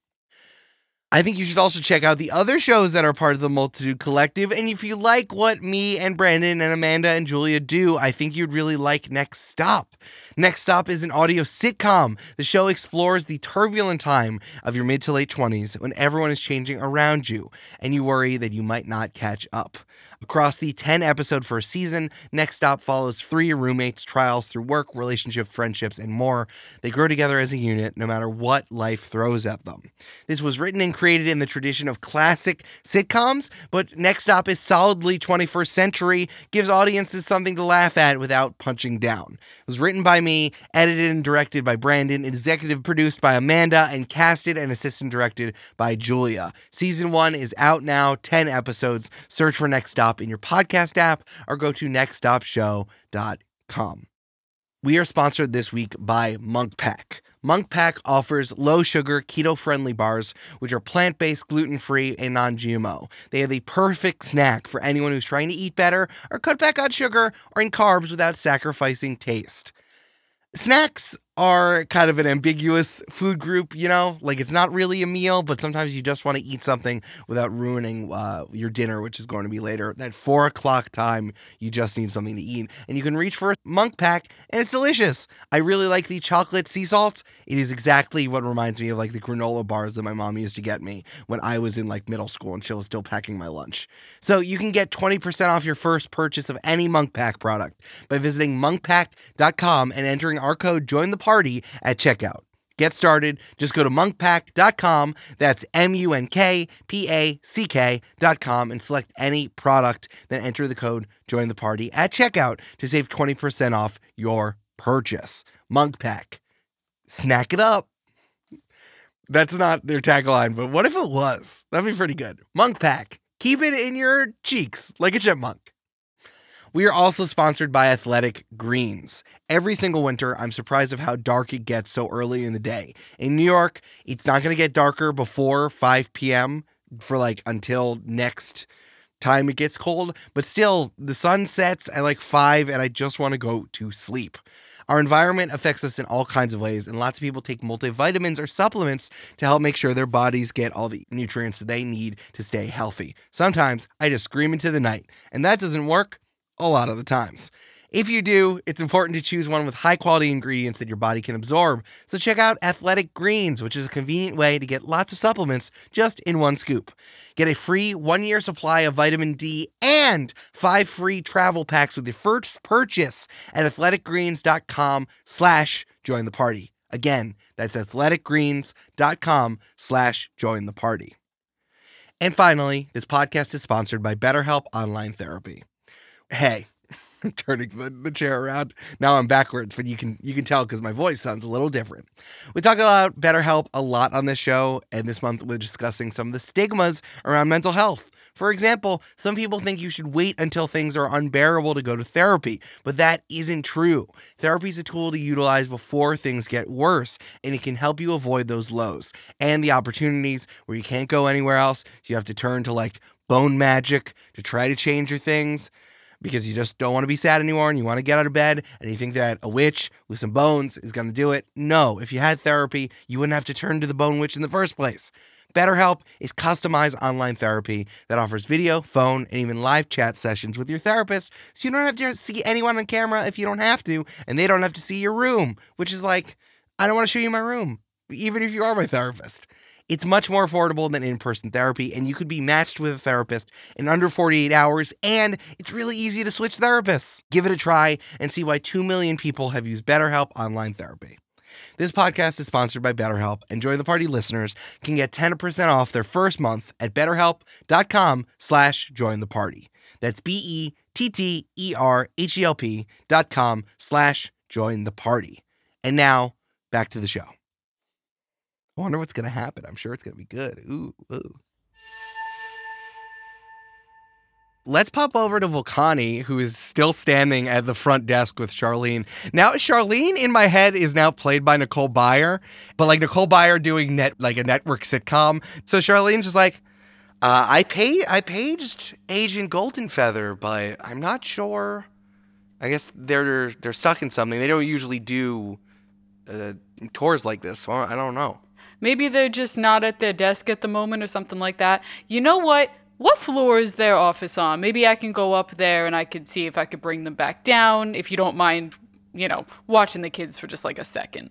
I think you should also check out the other shows that are part of the Multitude Collective, and if you like what me and Brandon and Amanda and Julia do, I think you'd really like Next Stop. Next Stop is an audio sitcom. The show explores the turbulent time of your mid to late twenties when everyone is changing around you, and you worry that you might not catch up. Across the ten episode first season, Next Stop follows three roommates' trials through work, relationship, friendships, and more. They grow together as a unit, no matter what life throws at them. This was written and created in the tradition of classic sitcoms, but Next Stop is solidly twenty-first century, gives audiences something to laugh at without punching down. It was written by me, edited and directed by Brandon, executive produced by Amanda, and casted and assistant directed by Julia. Season one is out now, ten episodes. Search for Next Stop in your podcast app or go to next stop show dot com. We are sponsored this week by Monk Pack. Monk Pack offers low-sugar, keto-friendly bars, which are plant-based, gluten-free, and non-G M O. They are the perfect snack for anyone who's trying to eat better or cut back on sugar or in carbs without sacrificing taste. Snacks are kind of an ambiguous food group, you know? Like, it's not really a meal, but sometimes you just want to eat something without ruining uh, your dinner, which is going to be later. That four o'clock time, you just need something to eat. And you can reach for a Monk Pack, and it's delicious. I really like the chocolate sea salt. It is exactly what reminds me of, like, the granola bars that my mom used to get me when I was in, like, middle school and she was still packing my lunch. So you can get twenty percent off your first purchase of any Monk Pack product by visiting monk pack dot com and entering our code Join the Party at checkout. Get started. Just go to monk pack dot com. That's M U N K P A C K dot com and select any product. Then enter the code Join the Party at checkout to save twenty percent off your purchase. Monk Pack. Snack it up. That's not their tagline, but what if it was? That'd be pretty good. Monk Pack. Keep it in your cheeks like a chipmunk. We are also sponsored by Athletic Greens. Every single winter, I'm surprised of how dark it gets so early in the day. In New York, it's not going to get darker before five p.m. for like until next time it gets cold. But still, the sun sets at like five and I just want to go to sleep. Our environment affects us in all kinds of ways, and lots of people take multivitamins or supplements to help make sure their bodies get all the nutrients that they need to stay healthy. Sometimes I just scream into the night, and that doesn't work a lot of the times. If you do, it's important to choose one with high-quality ingredients that your body can absorb. So check out Athletic Greens, which is a convenient way to get lots of supplements just in one scoop. Get a free one-year supply of vitamin D and five free travel packs with your first purchase at athletic greens dot com slash join the party. Again, that's athletic greens dot com slash join the party. And finally, this podcast is sponsored by BetterHelp Online Therapy. Hey, I'm turning the, the chair around. Now I'm backwards, but you can you can tell because my voice sounds a little different. We talk about BetterHelp a lot on this show, and this month we're discussing some of the stigmas around mental health. For example, some people think you should wait until things are unbearable to go to therapy, but that isn't true. Therapy is a tool to utilize before things get worse, and it can help you avoid those lows and the opportunities where you can't go anywhere else. So you have to turn to like bone magic to try to change your things, because you just don't want to be sad anymore and you want to get out of bed and you think that a witch with some bones is going to do it. No, if you had therapy, you wouldn't have to turn to the bone witch in the first place. BetterHelp is customized online therapy that offers video, phone, and even live chat sessions with your therapist, so you don't have to see anyone on camera if you don't have to, and they don't have to see your room, which is like, I don't want to show you my room, even if you are my therapist. It's much more affordable than in-person therapy, and you could be matched with a therapist in under forty-eight hours, and it's really easy to switch therapists. Give it a try and see why two million people have used BetterHelp Online Therapy. This podcast is sponsored by BetterHelp, and Join the Party listeners can get ten percent off their first month at betterhelp.com slash join the party. That's B-E-T-T-E-R-H-E-L-P dot com slash join the party. And now, back to the show. I wonder what's going to happen. I'm sure it's going to be good. Ooh, ooh. Let's pop over to Vulcani, who is still standing at the front desk with Charlene. Now, Charlene in my head is now played by Nicole Byer, but like Nicole Byer doing net like a network sitcom. So Charlene's just like, uh, I pay I paged Agent Goldenfeather, but I'm not sure. I guess they're they're stuck in something. They don't usually do uh, tours like this. So I don't know. Maybe they're just not at their desk at the moment or something like that. You know what? What floor is their office on? Maybe I can go up there and I could see if I could bring them back down, if you don't mind, you know, watching the kids for just like a second.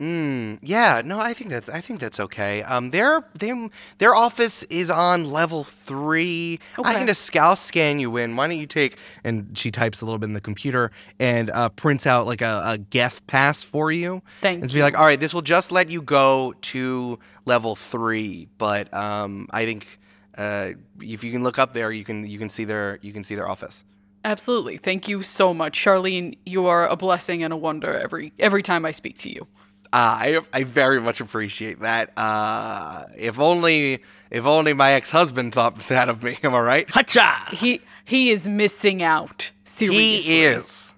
Mm, yeah, no, I think that's I think that's okay. Um, their their their office is on level three. Okay. I can just scout scan you in. Why don't you take? And she types a little bit in the computer and uh, prints out like a, a guest pass for you. Thank and you. And be like, all right, this will just let you go to level three, but um, I think. Uh, if you can look up there, you can you can see their you can see their office. Absolutely, thank you so much, Charlene. You are a blessing and a wonder every every time I speak to you. Uh, I I very much appreciate that. Uh, if only if only my ex-husband thought that of me. Am I right? Hacha! He he is missing out. Seriously, he is.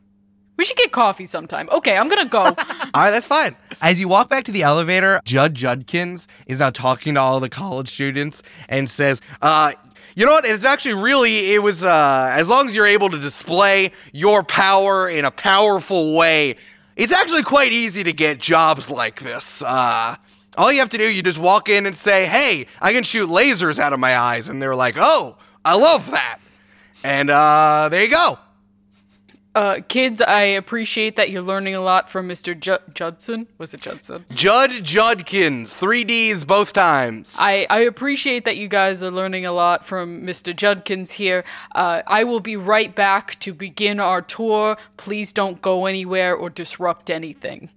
We should get coffee sometime. Okay, I'm gonna go. All right, that's fine. As you walk back to the elevator, Judd Judkins is now talking to all the college students and says, uh, you know what? It's actually really, it was, uh, as long as you're able to display your power in a powerful way, it's actually quite easy to get jobs like this. Uh, all you have to do, you just walk in and say, hey, I can shoot lasers out of my eyes. And they're like, oh, I love that. And uh, there you go. Uh, kids, I appreciate that you're learning a lot from Mister Ju- Judson. Was it Judson? Judd Judkins. Three Ds both times. I, I appreciate that you guys are learning a lot from Mister Judkins here. Uh, I will be right back to begin our tour. Please don't go anywhere or disrupt anything.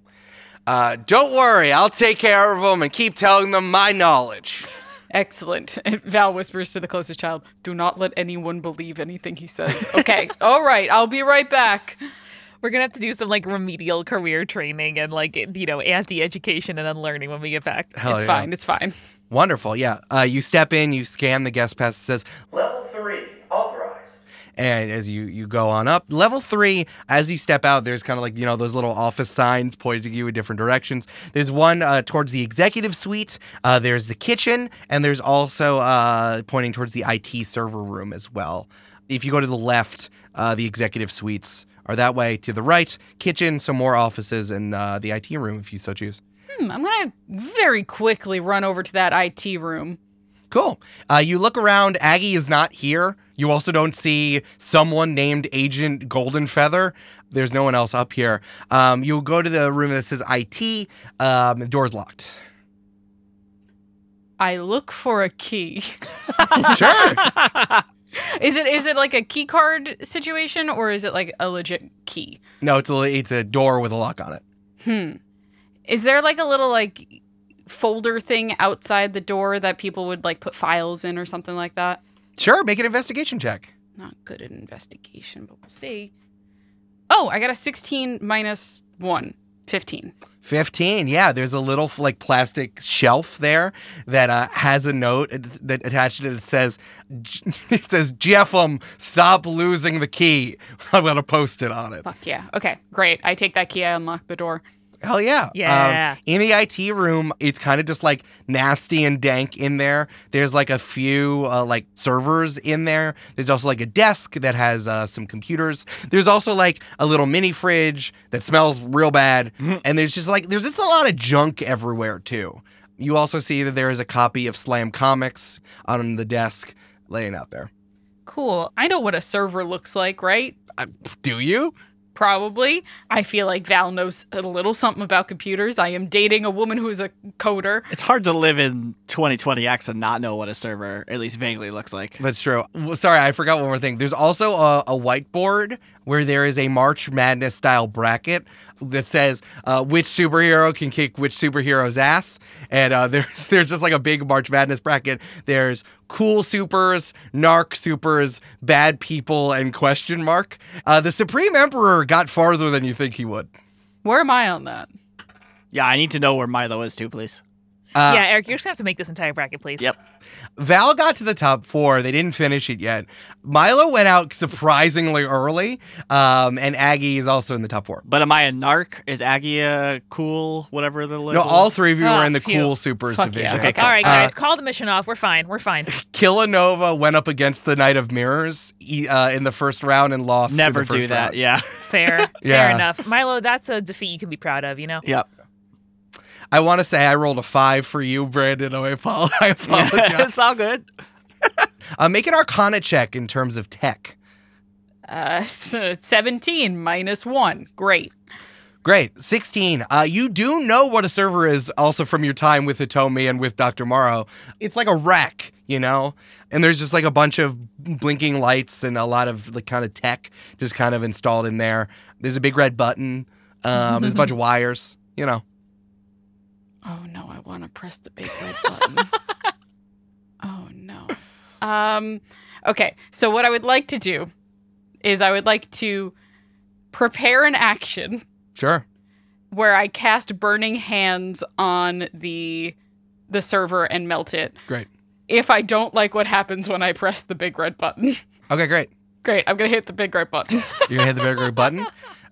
Uh, don't worry. I'll take care of them and keep telling them my knowledge. Excellent. And Val whispers to the closest child, do not let anyone believe anything he says. Okay. All right. I'll be right back. We're going to have to do some like remedial career training and like, you know, anti-education and unlearning when we get back. Hell it's yeah. fine. It's fine. Wonderful. Yeah. Uh, you step in, you scan the guest pass. It says level three, authorized. And as you, you go on up, level three, as you step out, there's kind of like, you know, those little office signs pointing you in different directions. There's one uh, towards the executive suite, uh, there's the kitchen, and there's also uh, pointing towards the I T server room as well. If you go to the left, uh, the executive suites are that way. To the right, kitchen, some more offices, and uh, the I T room if you so choose. Hmm, I'm going to very quickly run over to that I T room. Cool. Uh, you look around. Aggie is not here. You also don't see someone named Agent Goldenfeather. There's no one else up here. Um, you'll go to the room that says I T. Um, the door's locked. I look for a key. Sure. Is it is it like a key card situation or is it like a legit key? No, it's a, it's a door with a lock on it. Hmm. Is there like a little like folder thing outside the door that people would like put files in or something like that? Sure, make an investigation check. Not good at investigation, but we'll see. Oh, I got a sixteen minus one, fifteen. fifteen, yeah. There's a little like plastic shelf there that uh, has a note that attached to it. It says, it says, Jeffem, stop losing the key. I'm going to post it on it. Fuck yeah. Okay, great. I take that key. I unlock the door. Hell yeah. Yeah. Um, in the I T room, it's kind of just like nasty and dank in there. There's like a few uh, like servers in there. There's also like a desk that has uh, some computers. There's also like a little mini fridge that smells real bad. And there's just like, there's just a lot of junk everywhere too. You also see that there is a copy of Slam Comics on the desk laying out there. Cool. I know what a server looks like, right? Uh, do you? Probably. I feel like Val knows a little something about computers. I am dating a woman who is a coder. It's hard to live in twenty twenty X and not know what a server at least vaguely looks like. That's true. Well, sorry, I forgot one more thing. There's also a, a whiteboard where there is a March Madness style bracket that says uh, which superhero can kick which superhero's ass. And uh, there's, there's just like a big March Madness bracket. There's cool supers, narc supers, bad people, and question mark. Uh, the Supreme Emperor got farther than you think he would. Where am I on that? Yeah, I need to know where Milo is too, please. Uh, yeah, Eric, you're just going to have to make this entire bracket, please. Yep. Val got to the top four. They didn't finish it yet. Milo went out surprisingly early, um, and Aggie is also in the top four. But am I a narc? Is Aggie a cool, whatever the label? No, all three of you oh, were in the phew. cool supers Fuck division. Yeah. Okay, cool. All right, guys, uh, call the mission off. We're fine. We're fine. Killanova went up against the Knight of Mirrors uh, in the first round and lost. Never in the first do that, round. yeah. Fair. yeah. Fair enough. Milo, that's a defeat you can be proud of, you know? Yep. I want to say I rolled a five for you, Brandon. I apologize. It's all good. uh, make an Arcana check in terms of tech. Uh, so seventeen minus one. Great. Great. sixteen. Uh, you do know what a server is also from your time with Hitomi and with Doctor Morrow. It's like a rack, you know? And there's just like a bunch of blinking lights and a lot of like kind of tech just kind of installed in there. There's a big red button. Um, there's a bunch of wires, you know. Oh, no, I want to press the big red button. Oh, no. Um, okay, so what I would like to do is I would like to prepare an action. Sure. Where I cast Burning Hands on the the server and melt it. Great. If I don't like what happens when I press the big red button. Okay, great. Great, I'm going to hit the big red button. You're going to hit the big red button?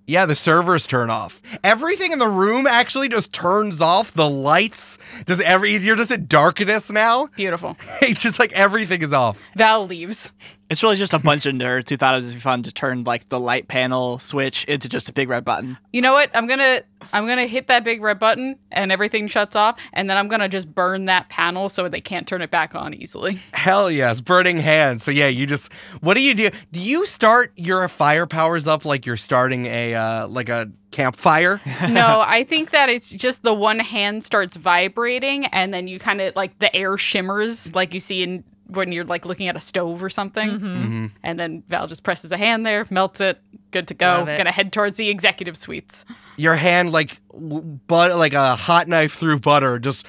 Yeah, the servers turn off. Everything in the room actually just turns off. The lights, just every you're just in darkness now. Beautiful. It's just like everything is off. Val leaves. It's really just a bunch of nerds who thought it would be fun to turn like the light panel switch into just a big red button. You know what? I'm gonna I'm gonna hit that big red button and everything shuts off, and then I'm gonna just burn that panel so they can't turn it back on easily. Hell yes, burning hands. So yeah, you just what do you do? Do you start your fire powers up like you're starting a uh, like a campfire? No, I think that it's just the one hand starts vibrating, and then you kind of like the air shimmers like you see in when you're like looking at a stove or something. Mm-hmm. Mm-hmm. And then Val just presses a hand there, melts it, good to go. Gonna head towards the executive suites. Your hand like but like a hot knife through butter just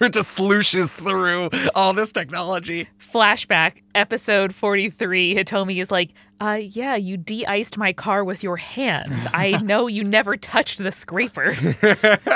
it just sluices through all this technology. Flashback, episode forty-three, Hitomi is like, uh, yeah, you de-iced my car with your hands. I know you never touched the scraper.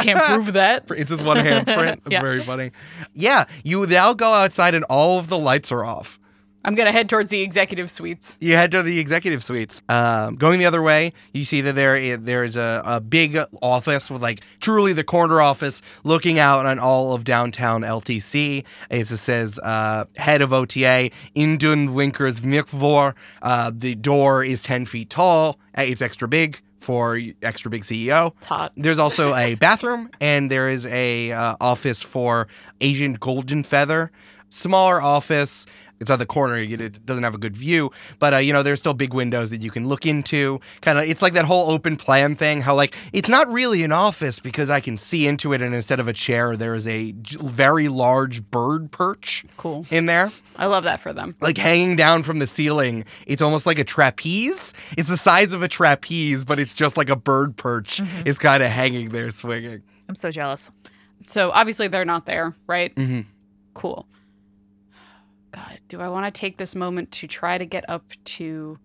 Can't prove that. It's just one handprint. It's yeah. very funny. Yeah, you now go outside and all of the lights are off. I'm going to head towards the executive suites. You head to the executive suites. Um, going the other way, you see that there, there is a, a big office with, like, truly the corner office looking out on all of downtown L T C. It says, uh, head of O T A, Indun Winkers Mikvor. Uh, the door is ten feet tall. It's extra big for extra big C E O. It's hot. There's also a bathroom, and there is a uh, office for Agent Goldenfeather. Smaller office. It's on the corner. It doesn't have a good view, but uh, you know, there's still big windows that you can look into. Kind of, it's like that whole open plan thing. How like it's not really an office because I can see into it, and instead of a chair, there is a very large bird perch. Cool. In there. I love that for them. Like hanging down from the ceiling. It's almost like a trapeze. It's the size of a trapeze, but it's just like a bird perch. Mm-hmm. It's kind of hanging there, swinging. I'm so jealous. So obviously they're not there, right? Mm-hmm. Cool. God, do I want to take this moment to try to get up to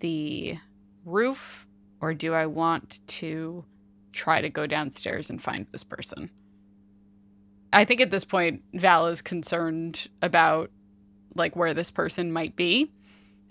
the roof, or do I want to try to go downstairs and find this person? I think at this point, Val is concerned about, like, where this person might be,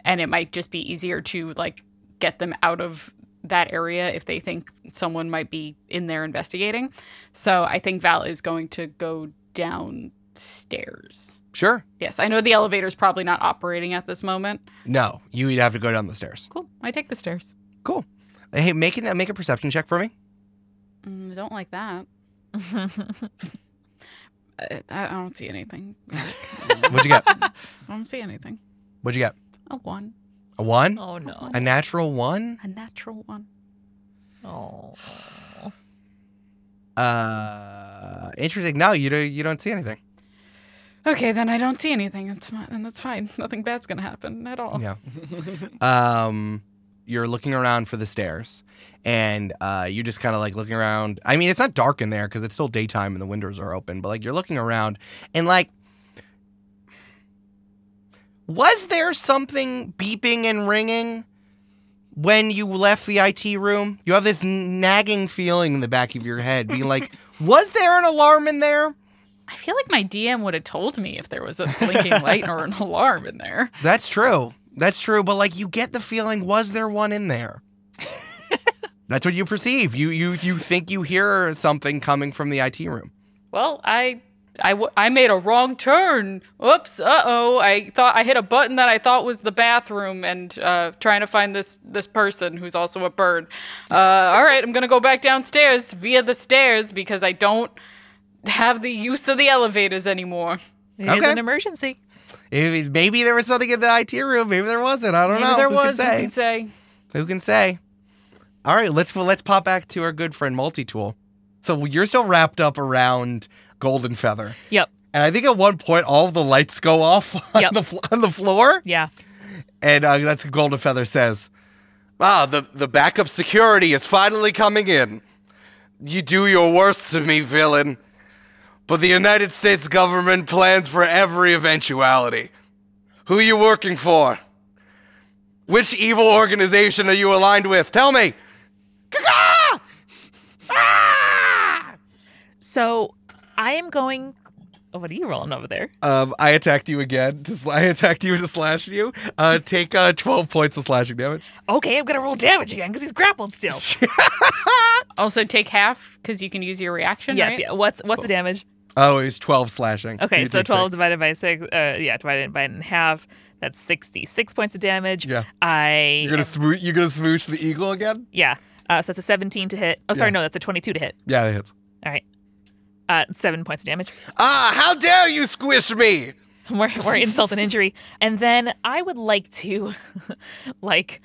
and it might just be easier to, like, get them out of that area if they think someone might be in there investigating. So I think Val is going to go downstairs. Sure. Yes, I know the elevator's probably not operating at this moment. No, you would have to go down the stairs. Cool, I take the stairs. Cool. Hey, make, an, make a perception check for me. Mm, don't like that. I, I don't see anything. What'd you get? I don't see anything. What'd you get? A one. A one? Oh, no. A natural one? A natural one. Oh. Uh, interesting. No, you don't, you don't see anything. Okay, then I don't see anything. That's and that's fine. Nothing bad's going to happen at all. Yeah. um, you're looking around for the stairs, and uh, you're just kind of like looking around. I mean, it's not dark in there because it's still daytime and the windows are open, but like you're looking around and like, was there something beeping and ringing when you left the I T room? You have this nagging feeling in the back of your head being like, was there an alarm in there? I feel like my D M would have told me if there was a blinking light or an alarm in there. That's true. That's true. But, like, you get the feeling, was there one in there? That's what you perceive. You you you think you hear something coming from the I T room. Well, I, I, w- I made a wrong turn. Oops. Uh-oh. I thought I hit a button that I thought was the bathroom and uh, trying to find this, this person who's also a bird. Uh, all right. I'm going to go back downstairs via the stairs because I don't have the use of the elevators anymore. It okay. is an emergency. If, maybe there was something in the I T room. Maybe there wasn't. I don't maybe know. There Who was. Can Who can say? Who can say? All right, let's well, let's pop back to our good friend Multitool. So you're still wrapped up around Goldenfeather. Yep. And I think at one point all the lights go off on yep. the on the floor. Yeah. And uh, that's what Goldenfeather says. Ah, the the backup security is finally coming in. You do your worst to me, villain. But the United States government plans for every eventuality. Who are you working for? Which evil organization are you aligned with? Tell me! Ah! So, I am going... Oh, what are you rolling over there? Um, I attacked you again. To sl- I attacked you to slash you. Uh, take uh, twelve points of slashing damage. Okay, I'm going to roll damage again because he's grappled still. Also take half because you can use your reaction, yes, right? Yes, yeah. What's, what's cool. the damage? Oh, it was twelve slashing. Okay, so, so twelve six divided by six. Uh, yeah, divided by in half. That's sixty-six points of damage. Yeah. I you're gonna smoo- you're gonna smoosh the eagle again? Yeah. Uh, so that's a seventeen to hit. Oh, sorry, yeah. no, that's a twenty-two to hit. Yeah, it hits. All right. Uh, seven points of damage. Ah, how dare you squish me? More, more insult and injury. And then I would like to, like,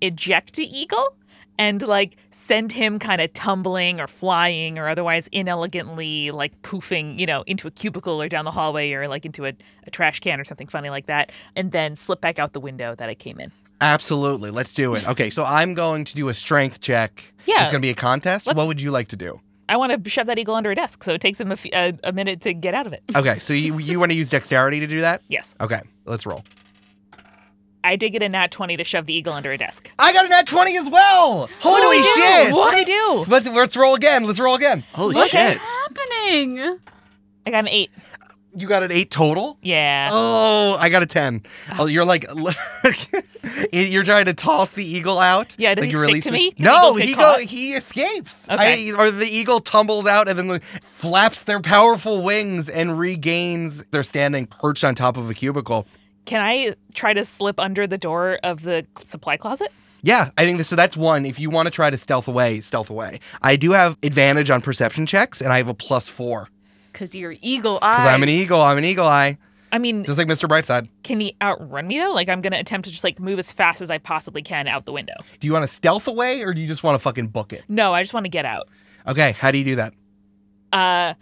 eject the eagle and, like, send him kind of tumbling or flying or otherwise inelegantly, like, poofing, you know, into a cubicle or down the hallway or, like, into a, a trash can or something funny like that, and then slip back out the window that I came in. Absolutely. Let's do it. Okay, so I'm going to do a strength check. Yeah. It's going to be a contest. What would you like to do? I want to shove that eagle under a desk, so it takes him a, f- a, a minute to get out of it. Okay, so you, you want to use dexterity to do that? Yes. Okay, let's roll. I did get a nat twenty to shove the eagle under a desk. I got a nat twenty as well! Holy what shit! Do? What do I do? Let's, let's roll again. Let's roll again. Holy Look shit. What's happening? I got an eight. You got an eight total? Yeah. Oh, I got a ten. Oh, you're like, you're trying to toss the eagle out? Yeah, does like he stick to me? No, he, go, he escapes. Okay. I, or the eagle tumbles out and then like, flaps their powerful wings and regains their standing perched on top of a cubicle. Can I try to slip under the door of the supply closet? Yeah, I think this, so that's one. If you want to try to stealth away, stealth away. I do have advantage on perception checks, and I have a plus four. Because you're eagle eye. Because I'm an eagle. I'm an eagle eye. I mean. Just like Mister Brightside. Can he outrun me, though? Like, I'm going to attempt to just, like, move as fast as I possibly can out the window. Do you want to stealth away, or do you just want to fucking book it? No, I just want to get out. Okay, how do you do that? Uh,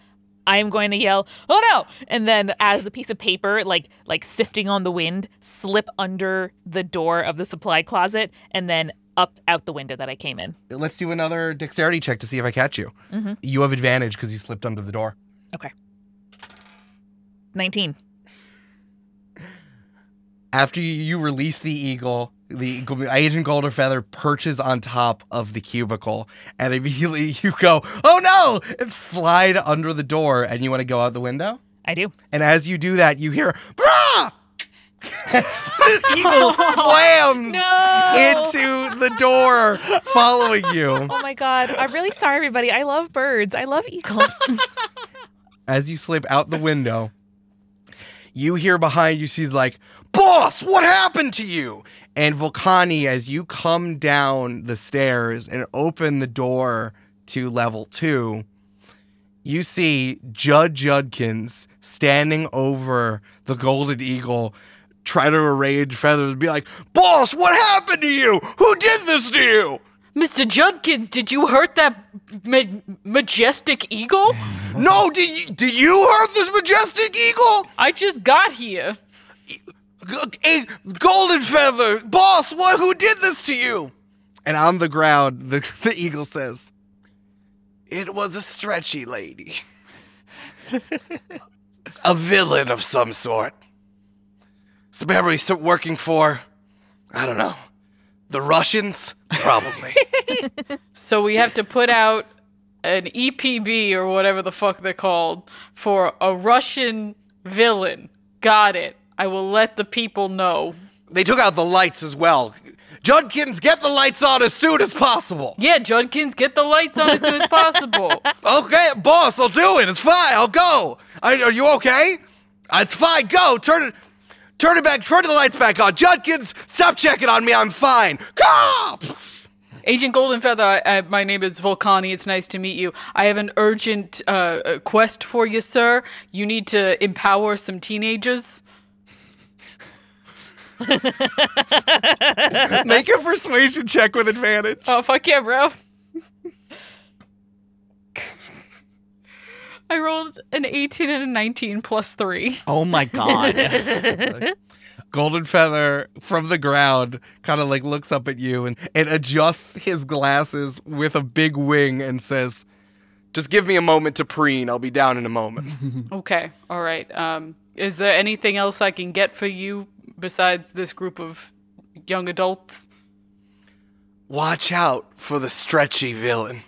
I am going to yell, oh, no! And then as the piece of paper, like, like sifting on the wind, slip under the door of the supply closet, and then up out the window that I came in. Let's do another dexterity check to see if I catch you. Mm-hmm. You have advantage because you slipped under the door. Okay. nineteen. After you release the eagle, the Agent Goldenfeather perches on top of the cubicle, and immediately you go, oh no, and slide under the door, and you want to go out the window? I do. And as you do that, you hear, brah! The eagle slams no! into the door following you. Oh my God. I'm really sorry, everybody. I love birds. I love eagles. As you slip out the window, you hear behind you, she's like, boss, what happened to you? And Vulcani, as you come down the stairs and open the door to level two, you see Judd Judkins standing over the Golden Eagle, try to arrange Feathers and be like, "Boss, what happened to you? Who did this to you? Mister Judkins, did you hurt that ma- majestic eagle?" No, did you, did you hurt this majestic eagle? I just got here. Hey, Goldenfeather, boss, what? Who did this to you? And on the ground, the, the eagle says, "It was a stretchy lady. A villain of some sort. Somebody working for, I don't know, the Russians? Probably." So we have to put out an E P B or whatever the fuck they're called for a Russian villain. Got it. I will let the people know. They took out the lights as well. Judkins, get the lights on as soon as possible. Yeah, Judkins, get the lights on as soon as possible. Okay, boss, I'll do it. It's fine. I'll go. I, are you okay? It's fine. Go. Turn it. Turn it back. Turn the lights back on. Judkins, stop checking on me. I'm fine. Go! Agent Goldenfeather, uh, my name is Vulcani. It's nice to meet you. I have an urgent uh, quest for you, sir. You need to empower some teenagers. Make a persuasion check with advantage. Oh, fuck yeah, bro. I rolled an eighteen and a nineteen plus three. Oh my god. Goldenfeather from the ground kind of like looks up at you and, and adjusts his glasses with a big wing and says, "Just give me a moment to preen. I'll be down in a moment." Okay. All right. Um, is there anything else I can get for you besides this group of young adults? Watch out for the stretchy villain.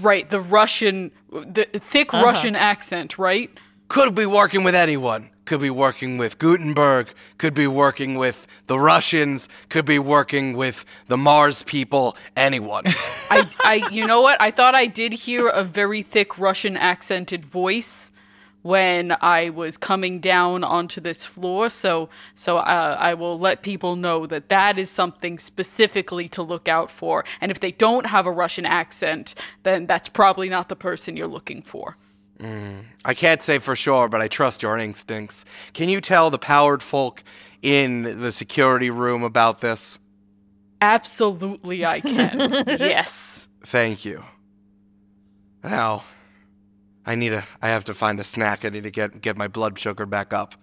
Right, the Russian, the thick uh-huh. Russian accent, right? Could be working with anyone. Could be working with Gutenberg. Could be working with the Russians. Could be working with the Mars people. Anyone. I, I, you know what? I thought I did hear a very thick Russian accented voice when I was coming down onto this floor. So, so uh, I will let people know that that is something specifically to look out for. And if they don't have a Russian accent, then that's probably not the person you're looking for. Mm. I can't say for sure, but I trust your instincts. Can you tell the powered folk in the security room about this? Absolutely I can. Yes. Thank you. Now, I need a, I have to find a snack. I need to get, get my blood sugar back up.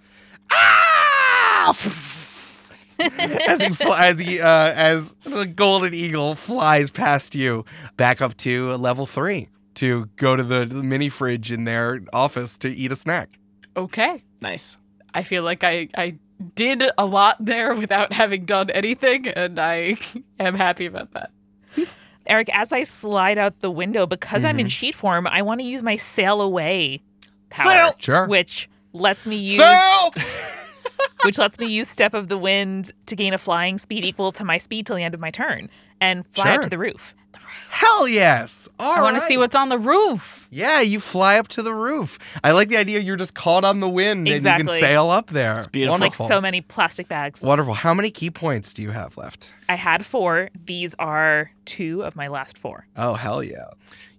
Ah! As he, fl- as, he uh, as the golden eagle flies past you, back up to level three. To go to the mini fridge in their office to eat a snack. Okay. Nice. I feel like I, I did a lot there without having done anything, and I am happy about that. Eric, as I slide out the window, because mm-hmm. I'm in sheet form, I want to use my sail away power. Sail! Sure. Which lets me use... Sail! Which lets me use Step of the Wind to gain a flying speed equal to my speed till the end of my turn, and fly sure. up to the roof. Hell yes! All I right. want to see what's on the roof. Yeah, you fly up to the roof. I like the idea you're just caught on the wind exactly. and you can sail up there. It's beautiful. Wonderful. Like so many plastic bags. Wonderful. How many key points do you have left? I had four. These are two of my last four. Oh, hell yeah.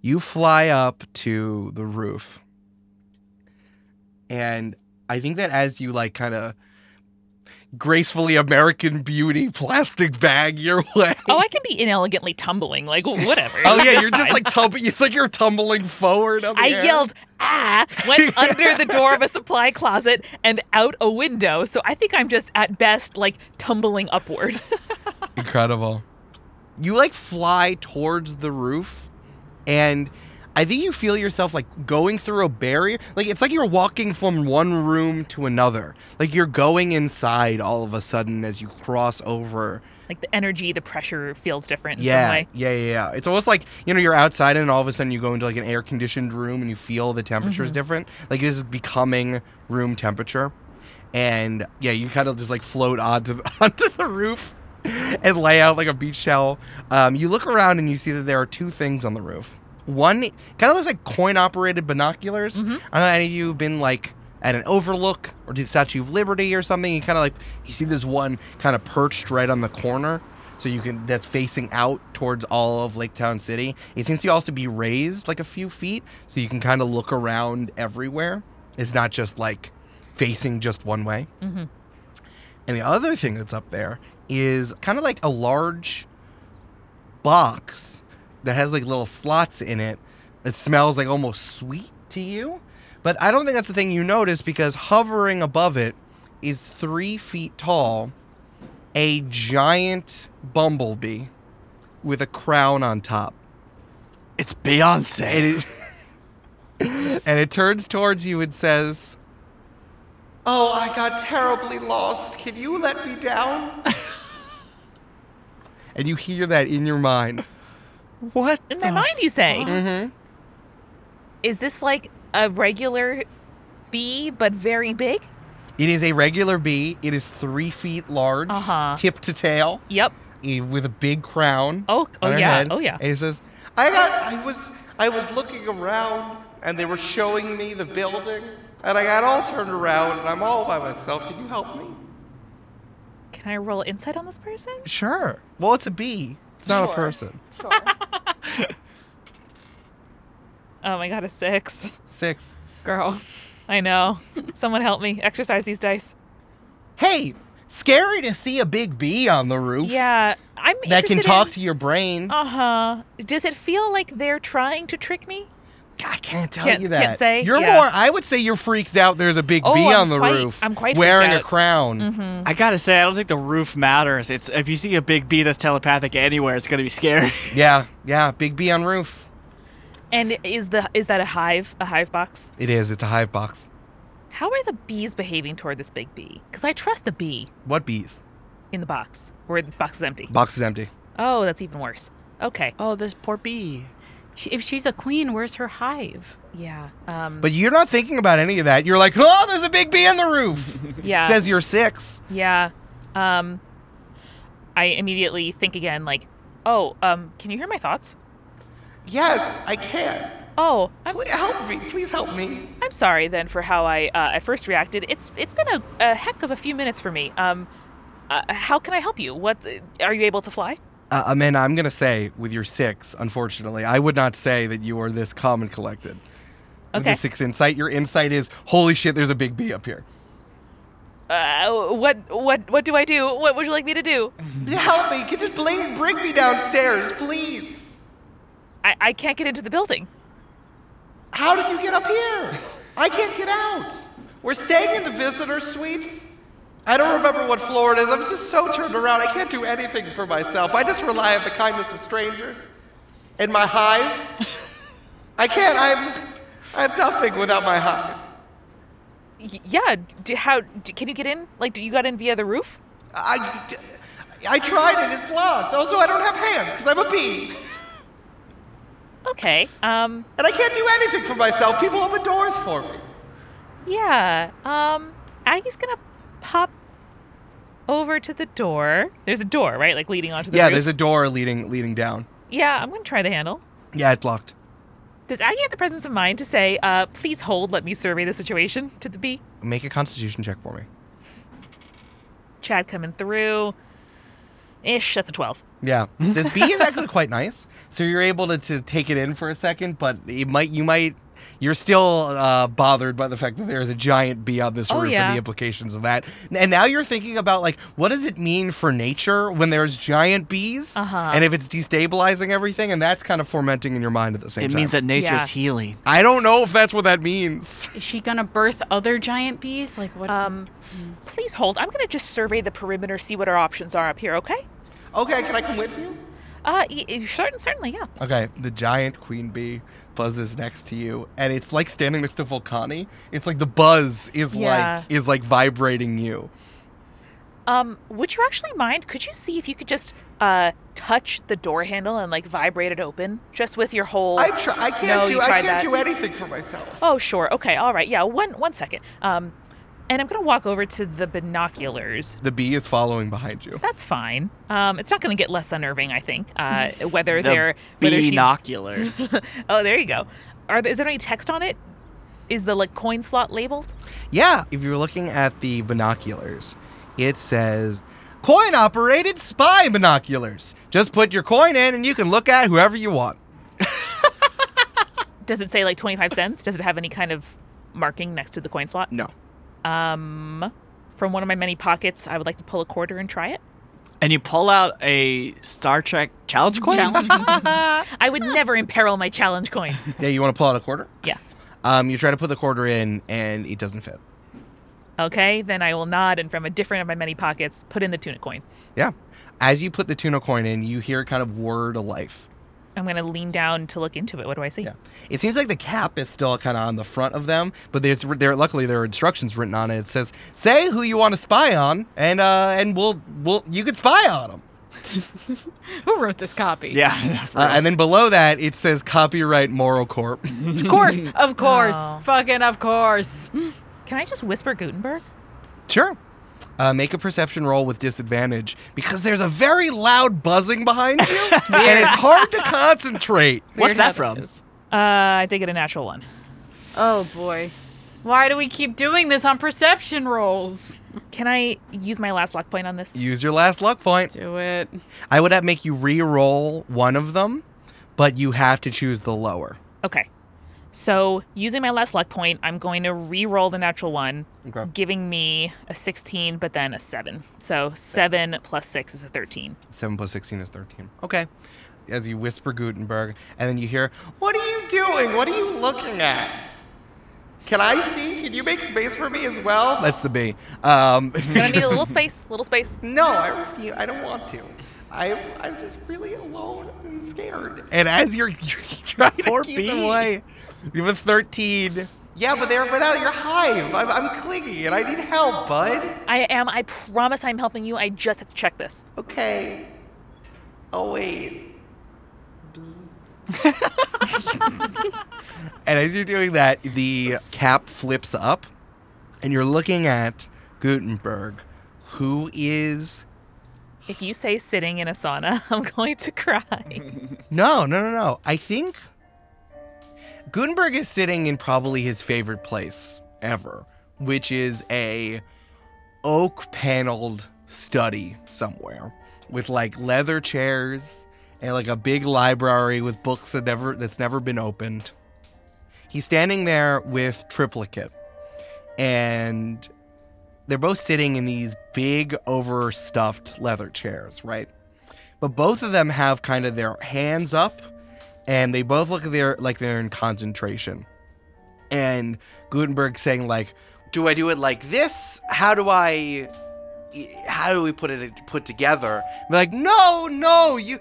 You fly up to the roof. And I think that as you like kind of gracefully American Beauty plastic bag your way. Oh, I can be inelegantly tumbling, like whatever. Oh yeah, you're just like tumbling. It's like you're tumbling forward. Up I air. yelled ah, went under the door of a supply closet and out a window. So I think I'm just at best like tumbling upward. Incredible. You like fly towards the roof, and I think you feel yourself like going through a barrier. Like it's like you're walking from one room to another. Like you're going inside all of a sudden as you cross over. Like the energy, the pressure feels different in yeah, some way. Yeah, yeah, yeah. It's almost like, you know, you're outside and all of a sudden you go into like an air-conditioned room and you feel the temperature is mm-hmm. different. Like this is becoming room temperature. And yeah, you kind of just like float onto the, onto the roof and lay out like a beach towel. Um, you look around and you see that there are two things on the roof. One kind of looks like coin-operated binoculars. Mm-hmm. I don't know any of you have been like at an overlook or to the Statue of Liberty or something. You kind of like you see this one kind of perched right on the corner, so you can that's facing out towards all of Lake Town City. It seems to also be raised like a few feet, so you can kind of look around everywhere. It's not just like facing just one way. Mm-hmm. And the other thing that's up there is kind of like a large box that has like little slots in it that smells like almost sweet to you. But I don't think that's the thing you notice, because hovering above it is three feet tall, a giant bumblebee with a crown on top. It's Beyonce. And it, and it turns towards you and says, "Oh, I got terribly lost. Can you let me down?" And you hear that in your mind. What? In my mind, you say? Mm-hmm. Is this like a regular bee, but very big? It is a regular bee. It is three feet large, uh-huh. tip to tail. Yep. With a big crown. Oh, oh yeah. Head. Oh yeah. And it says, I got, I was, I was looking around, and they were showing me the building, and I got all turned around, and I'm all by myself. Can you help me? Can I roll insight on this person? Sure. Well, it's a bee. It's sure. not a person. Sure. Oh my god, a six. Six. Girl. I know. Someone help me. Exercise these dice. Hey, scary to see a big bee on the roof. Yeah. I'm that can talk in... to your brain. Uh-huh. Does it feel like they're trying to trick me? I can't tell can't, you that. Can't say. You're yeah. more, I would say you're freaked out there's a big oh, bee I'm on the quite, roof I'm quite wearing a crown. Mm-hmm. I gotta say, I don't think the roof matters. It's if you see a big bee that's telepathic anywhere, it's gonna be scary. Yeah, yeah, big bee on roof. And is the is that a hive, a hive box? It is. It's a hive box. How are the bees behaving toward this big bee? Because I trust the bee. What bees? In the box, where the box is empty. Box is empty. Oh, that's even worse. Okay. Oh, this poor bee. She, if she's a queen, where's her hive? Yeah. Um, but you're not thinking about any of that. You're like, oh, there's a big bee on the roof. Yeah. Says you're six. Yeah. Um, I immediately think again, like, oh, um, can you hear my thoughts? Yes, I can. Oh, please help me! Please help me! I'm sorry then for how I uh, I first reacted. It's it's been a, a heck of a few minutes for me. Um, uh, how can I help you? What are you able to fly? Uh, Amanda, I'm gonna say with your six, unfortunately, I would not say that you are this calm and collected. Okay. With your six insight, your insight is holy shit. There's a big bee up here. Uh, what what what do I do? What would you like me to do? Help me! Can just bring bring me downstairs, please. I, I can't get into the building. How did you get up here? I can't get out. We're staying in the visitor suites. I don't remember what floor it is. I'm just so turned around. I can't do anything for myself. I just rely on the kindness of strangers and my hive. I can't. I'm, I have nothing without my hive. Yeah. Do, how do, can you get in? Like, do you got in via the roof? I, I tried and it's locked. Also, I don't have hands because I'm a bee. Okay. Um, and I can't do anything for myself. People open doors for me. Yeah. Um, Aggie's going to pop over to the door. There's a door, right? Like leading onto the Yeah, roof. There's a door leading leading down. Yeah, I'm going to try the handle. Yeah, it's locked. Does Aggie have the presence of mind to say, uh, please hold, let me survey the situation to the bee? Make a constitution check for me. Chad coming through. Ish, that's a twelve. Yeah, this bee is actually quite nice, so you're able to, to take it in for a second, but it might you might you're still uh, bothered by the fact that there's a giant bee on this oh, roof yeah. and the implications of that. And now you're thinking about, like, what does it mean for nature when there's giant bees, uh-huh. and if it's destabilizing everything, and that's kind of fermenting in your mind at the same it time. It means that nature's yeah. healing. I don't know if that's what that means. Is she gonna birth other giant bees? Like what? Um, mm-hmm. Please hold. I'm gonna just survey the perimeter, see what our options are up here. Okay. Okay, can I come with you? Uh, y- certainly, yeah. Okay, the giant queen bee buzzes next to you, and it's like standing next to Vulcani. It's like the buzz is yeah. like is like vibrating you. Um, would you actually mind? Could you see if you could just uh touch the door handle and like vibrate it open just with your whole? I tr- I can't no, do I can't that. do anything for myself. Oh sure, okay, all right, yeah. One one second. Um, and I'm going to walk over to the binoculars. The bee is following behind you. That's fine. Um, it's not going to get less unnerving, I think, uh, whether the they're... The binoculars. Oh, there you go. Are there, is there any text on it? Is the like coin slot labeled? Yeah. If you're looking at the binoculars, it says, coin-operated spy binoculars. Just put your coin in and you can look at whoever you want. Does it say like twenty-five cents? Does it have any kind of marking next to the coin slot? No. Um, from one of my many pockets, I would like to pull a quarter and try it. And you pull out a Star Trek challenge coin? Challenge. I would never imperil my challenge coin. Yeah, you want to pull out a quarter? Yeah. Um, you try to put the quarter in, and it doesn't fit. Okay, then I will nod, and from a different of my many pockets, put in the tuna coin. Yeah. As you put the tuna coin in, you hear kind of word of life. I'm going to lean down to look into it. What do I see? Yeah. It seems like the cap is still kind of on the front of them, but it's, there, luckily there are instructions written on it. It says, say who you want to spy on, and uh, and we'll we'll you can spy on them. Who wrote this copy? Yeah. Uh, and then below that, it says copyright Moral Corp. Of course. Of course. Oh. Fucking of course. Can I just whisper Gutenberg? Sure. Uh, make a perception roll with disadvantage because there's a very loud buzzing behind you, and it's hard to concentrate. What's that from? Uh, I did get a natural one. Oh, boy. Why do we keep doing this on perception rolls? Can I use my last luck point on this? Use your last luck point. Do it. I would have make you re-roll one of them, but you have to choose the lower. Okay. So, using my last luck point, I'm going to re-roll the natural one, okay, giving me a sixteen, but then a seven. So, seven plus six is a thirteen. seven plus sixteen is thirteen. Okay. As you whisper Gutenberg, and then you hear, what are you doing? What are you looking at? Can I see? Can you make space for me as well? That's the B. Um, I'm going to need a little space. Little space. No, I refuse. I don't want to. I'm, I'm just really alone and scared. And as you're, you're trying Poor to keep B. them away, you have a thirteen. Yeah, but they're right out of your hive. I'm, I'm clingy and I need help, bud. I am. I promise I'm helping you. I just have to check this. Okay. Oh, wait. And as you're doing that, the cap flips up and you're looking at Gutenberg, who is... If you say sitting in a sauna, I'm going to cry. No, no, no, no. I think Gutenberg is sitting in probably his favorite place ever, which is a oak-paneled study somewhere with like leather chairs and like a big library with books that never that's never been opened. He's standing there with Triplicate, and they're both sitting in these big, overstuffed leather chairs, right? But both of them have kind of their hands up, and they both look their, like they're in concentration. And Gutenberg's saying, like, do I do it like this? How do I... How do we put it put together? We're like, no, no, you...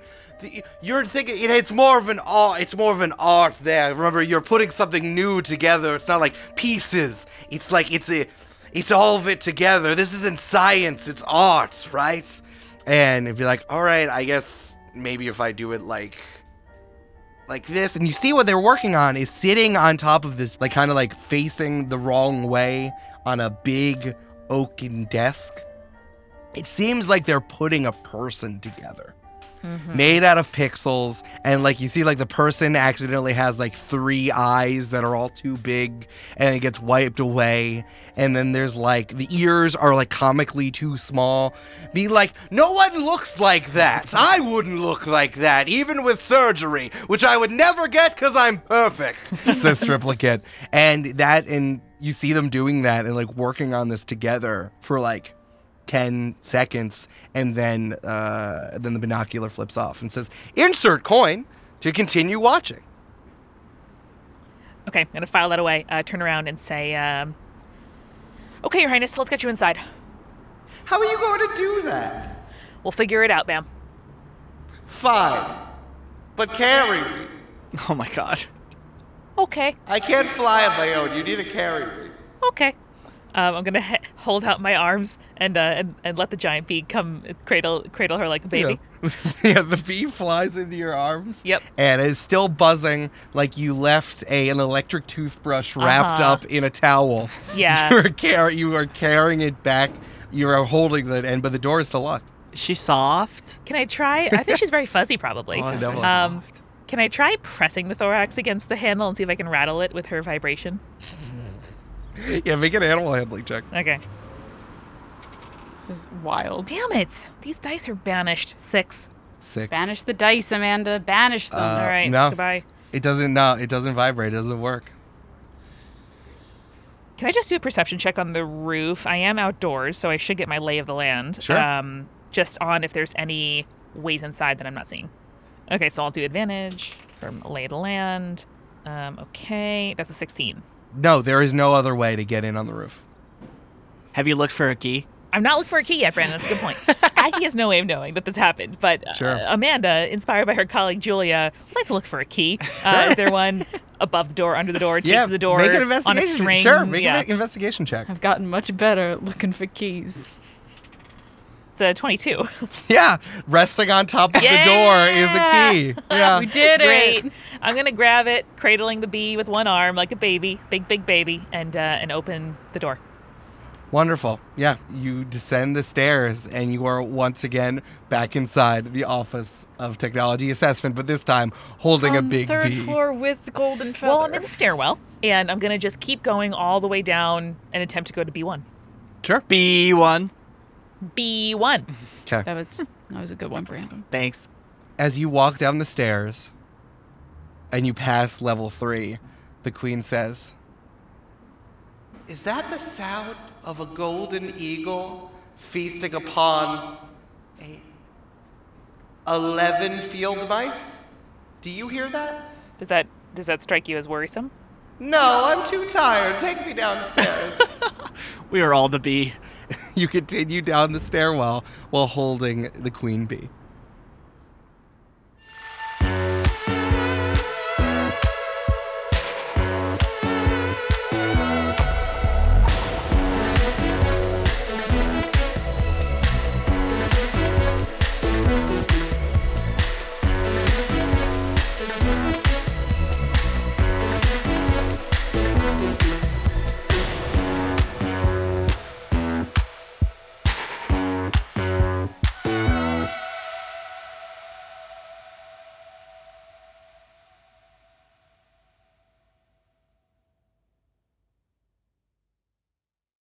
You're thinking it's more of an art. It's more of an art there. Remember, you're putting something new together. It's not like pieces. It's like it's a... It's all of it together. This isn't science. It's art, right? And if you're like, all right, I guess maybe if I do it like like this. And you see what they're working on is sitting on top of this, like kind of like facing the wrong way on a big oaken desk. It seems like they're putting a person together. Mm-hmm. Made out of pixels, and like you see like the person accidentally has like three eyes that are all too big, and it gets wiped away, and then there's like the ears are like comically too small. Be like, no one looks like that. I wouldn't look like that, even with surgery, which I would never get because I'm perfect, says Triplicate. And that, and you see them doing that and like working on this together for like ten seconds, and then uh, then the binocular flips off and says, insert coin to continue watching. Okay, I'm going to file that away, uh, turn around and say, um, okay, Your Highness, let's get you inside. How are you going to do that? We'll figure it out, ma'am. Fine, but carry me. Oh, my God. Okay. I can't fly on my own. You need to carry me. Okay. Um, I'm going to he- hold out my arms and, uh, and and let the giant bee come cradle cradle her like a baby. Yeah. Yeah, the bee flies into your arms. Yep. And is still buzzing like you left a an electric toothbrush wrapped uh-huh. up in a towel. Yeah. You are car- you are carrying it back. You are holding it, and but the door is still locked. She's soft. Can I try? I think she's very fuzzy probably. Oh, so um, soft. Can I try pressing the thorax against the handle and see if I can rattle it with her vibration? Yeah, make an animal handling check. Okay. This is wild. Damn it. These dice are banished. Six. Six. Banish the dice, Amanda. Banish them. Uh, All right. No. Goodbye. It doesn't, no, it doesn't vibrate. It doesn't work. Can I just do a perception check on the roof? I am outdoors, so I should get my lay of the land. Sure. Um, just on if there's any ways inside that I'm not seeing. Okay, so I'll do advantage from lay of the land. Um, okay, that's a sixteen. No, there is no other way to get in on the roof. Have you looked for a key? I'm not looking for a key yet, Brandon. That's a good point. Aggie has no way of knowing that this happened, but uh, sure. Amanda, inspired by her colleague Julia, would like to look for a key. Uh, sure. Is there one above the door, under the door, taped yeah, to the door, make an investigation. on a string? Sure, make yeah. an investigation check. I've gotten much better at looking for keys. It's a twenty-two. Yeah, resting on top of yeah! the door is a key. Yeah. We did Great. it. I'm going to grab it, cradling the bee with one arm like a baby, big, big baby, and uh, and open the door. Wonderful. Yeah. You descend the stairs and you are once again back inside the Office of Technology Assessment, but this time holding on a big third bee. floor with Goldenfeather. Well, I'm in the stairwell and I'm going to just keep going all the way down and attempt to go to B one. Sure. B one. B one. Okay. That was, that was a good one, Brandon. Thanks. As you walk down the stairs and you pass level three, the Queen says, "Is that the sound of a golden eagle feasting upon eight, eleven field mice? Do you hear that? Does that does that strike you as worrisome?" "No, I'm too tired. Take me downstairs." We are all the bee. You continue down the stairwell while holding the queen bee.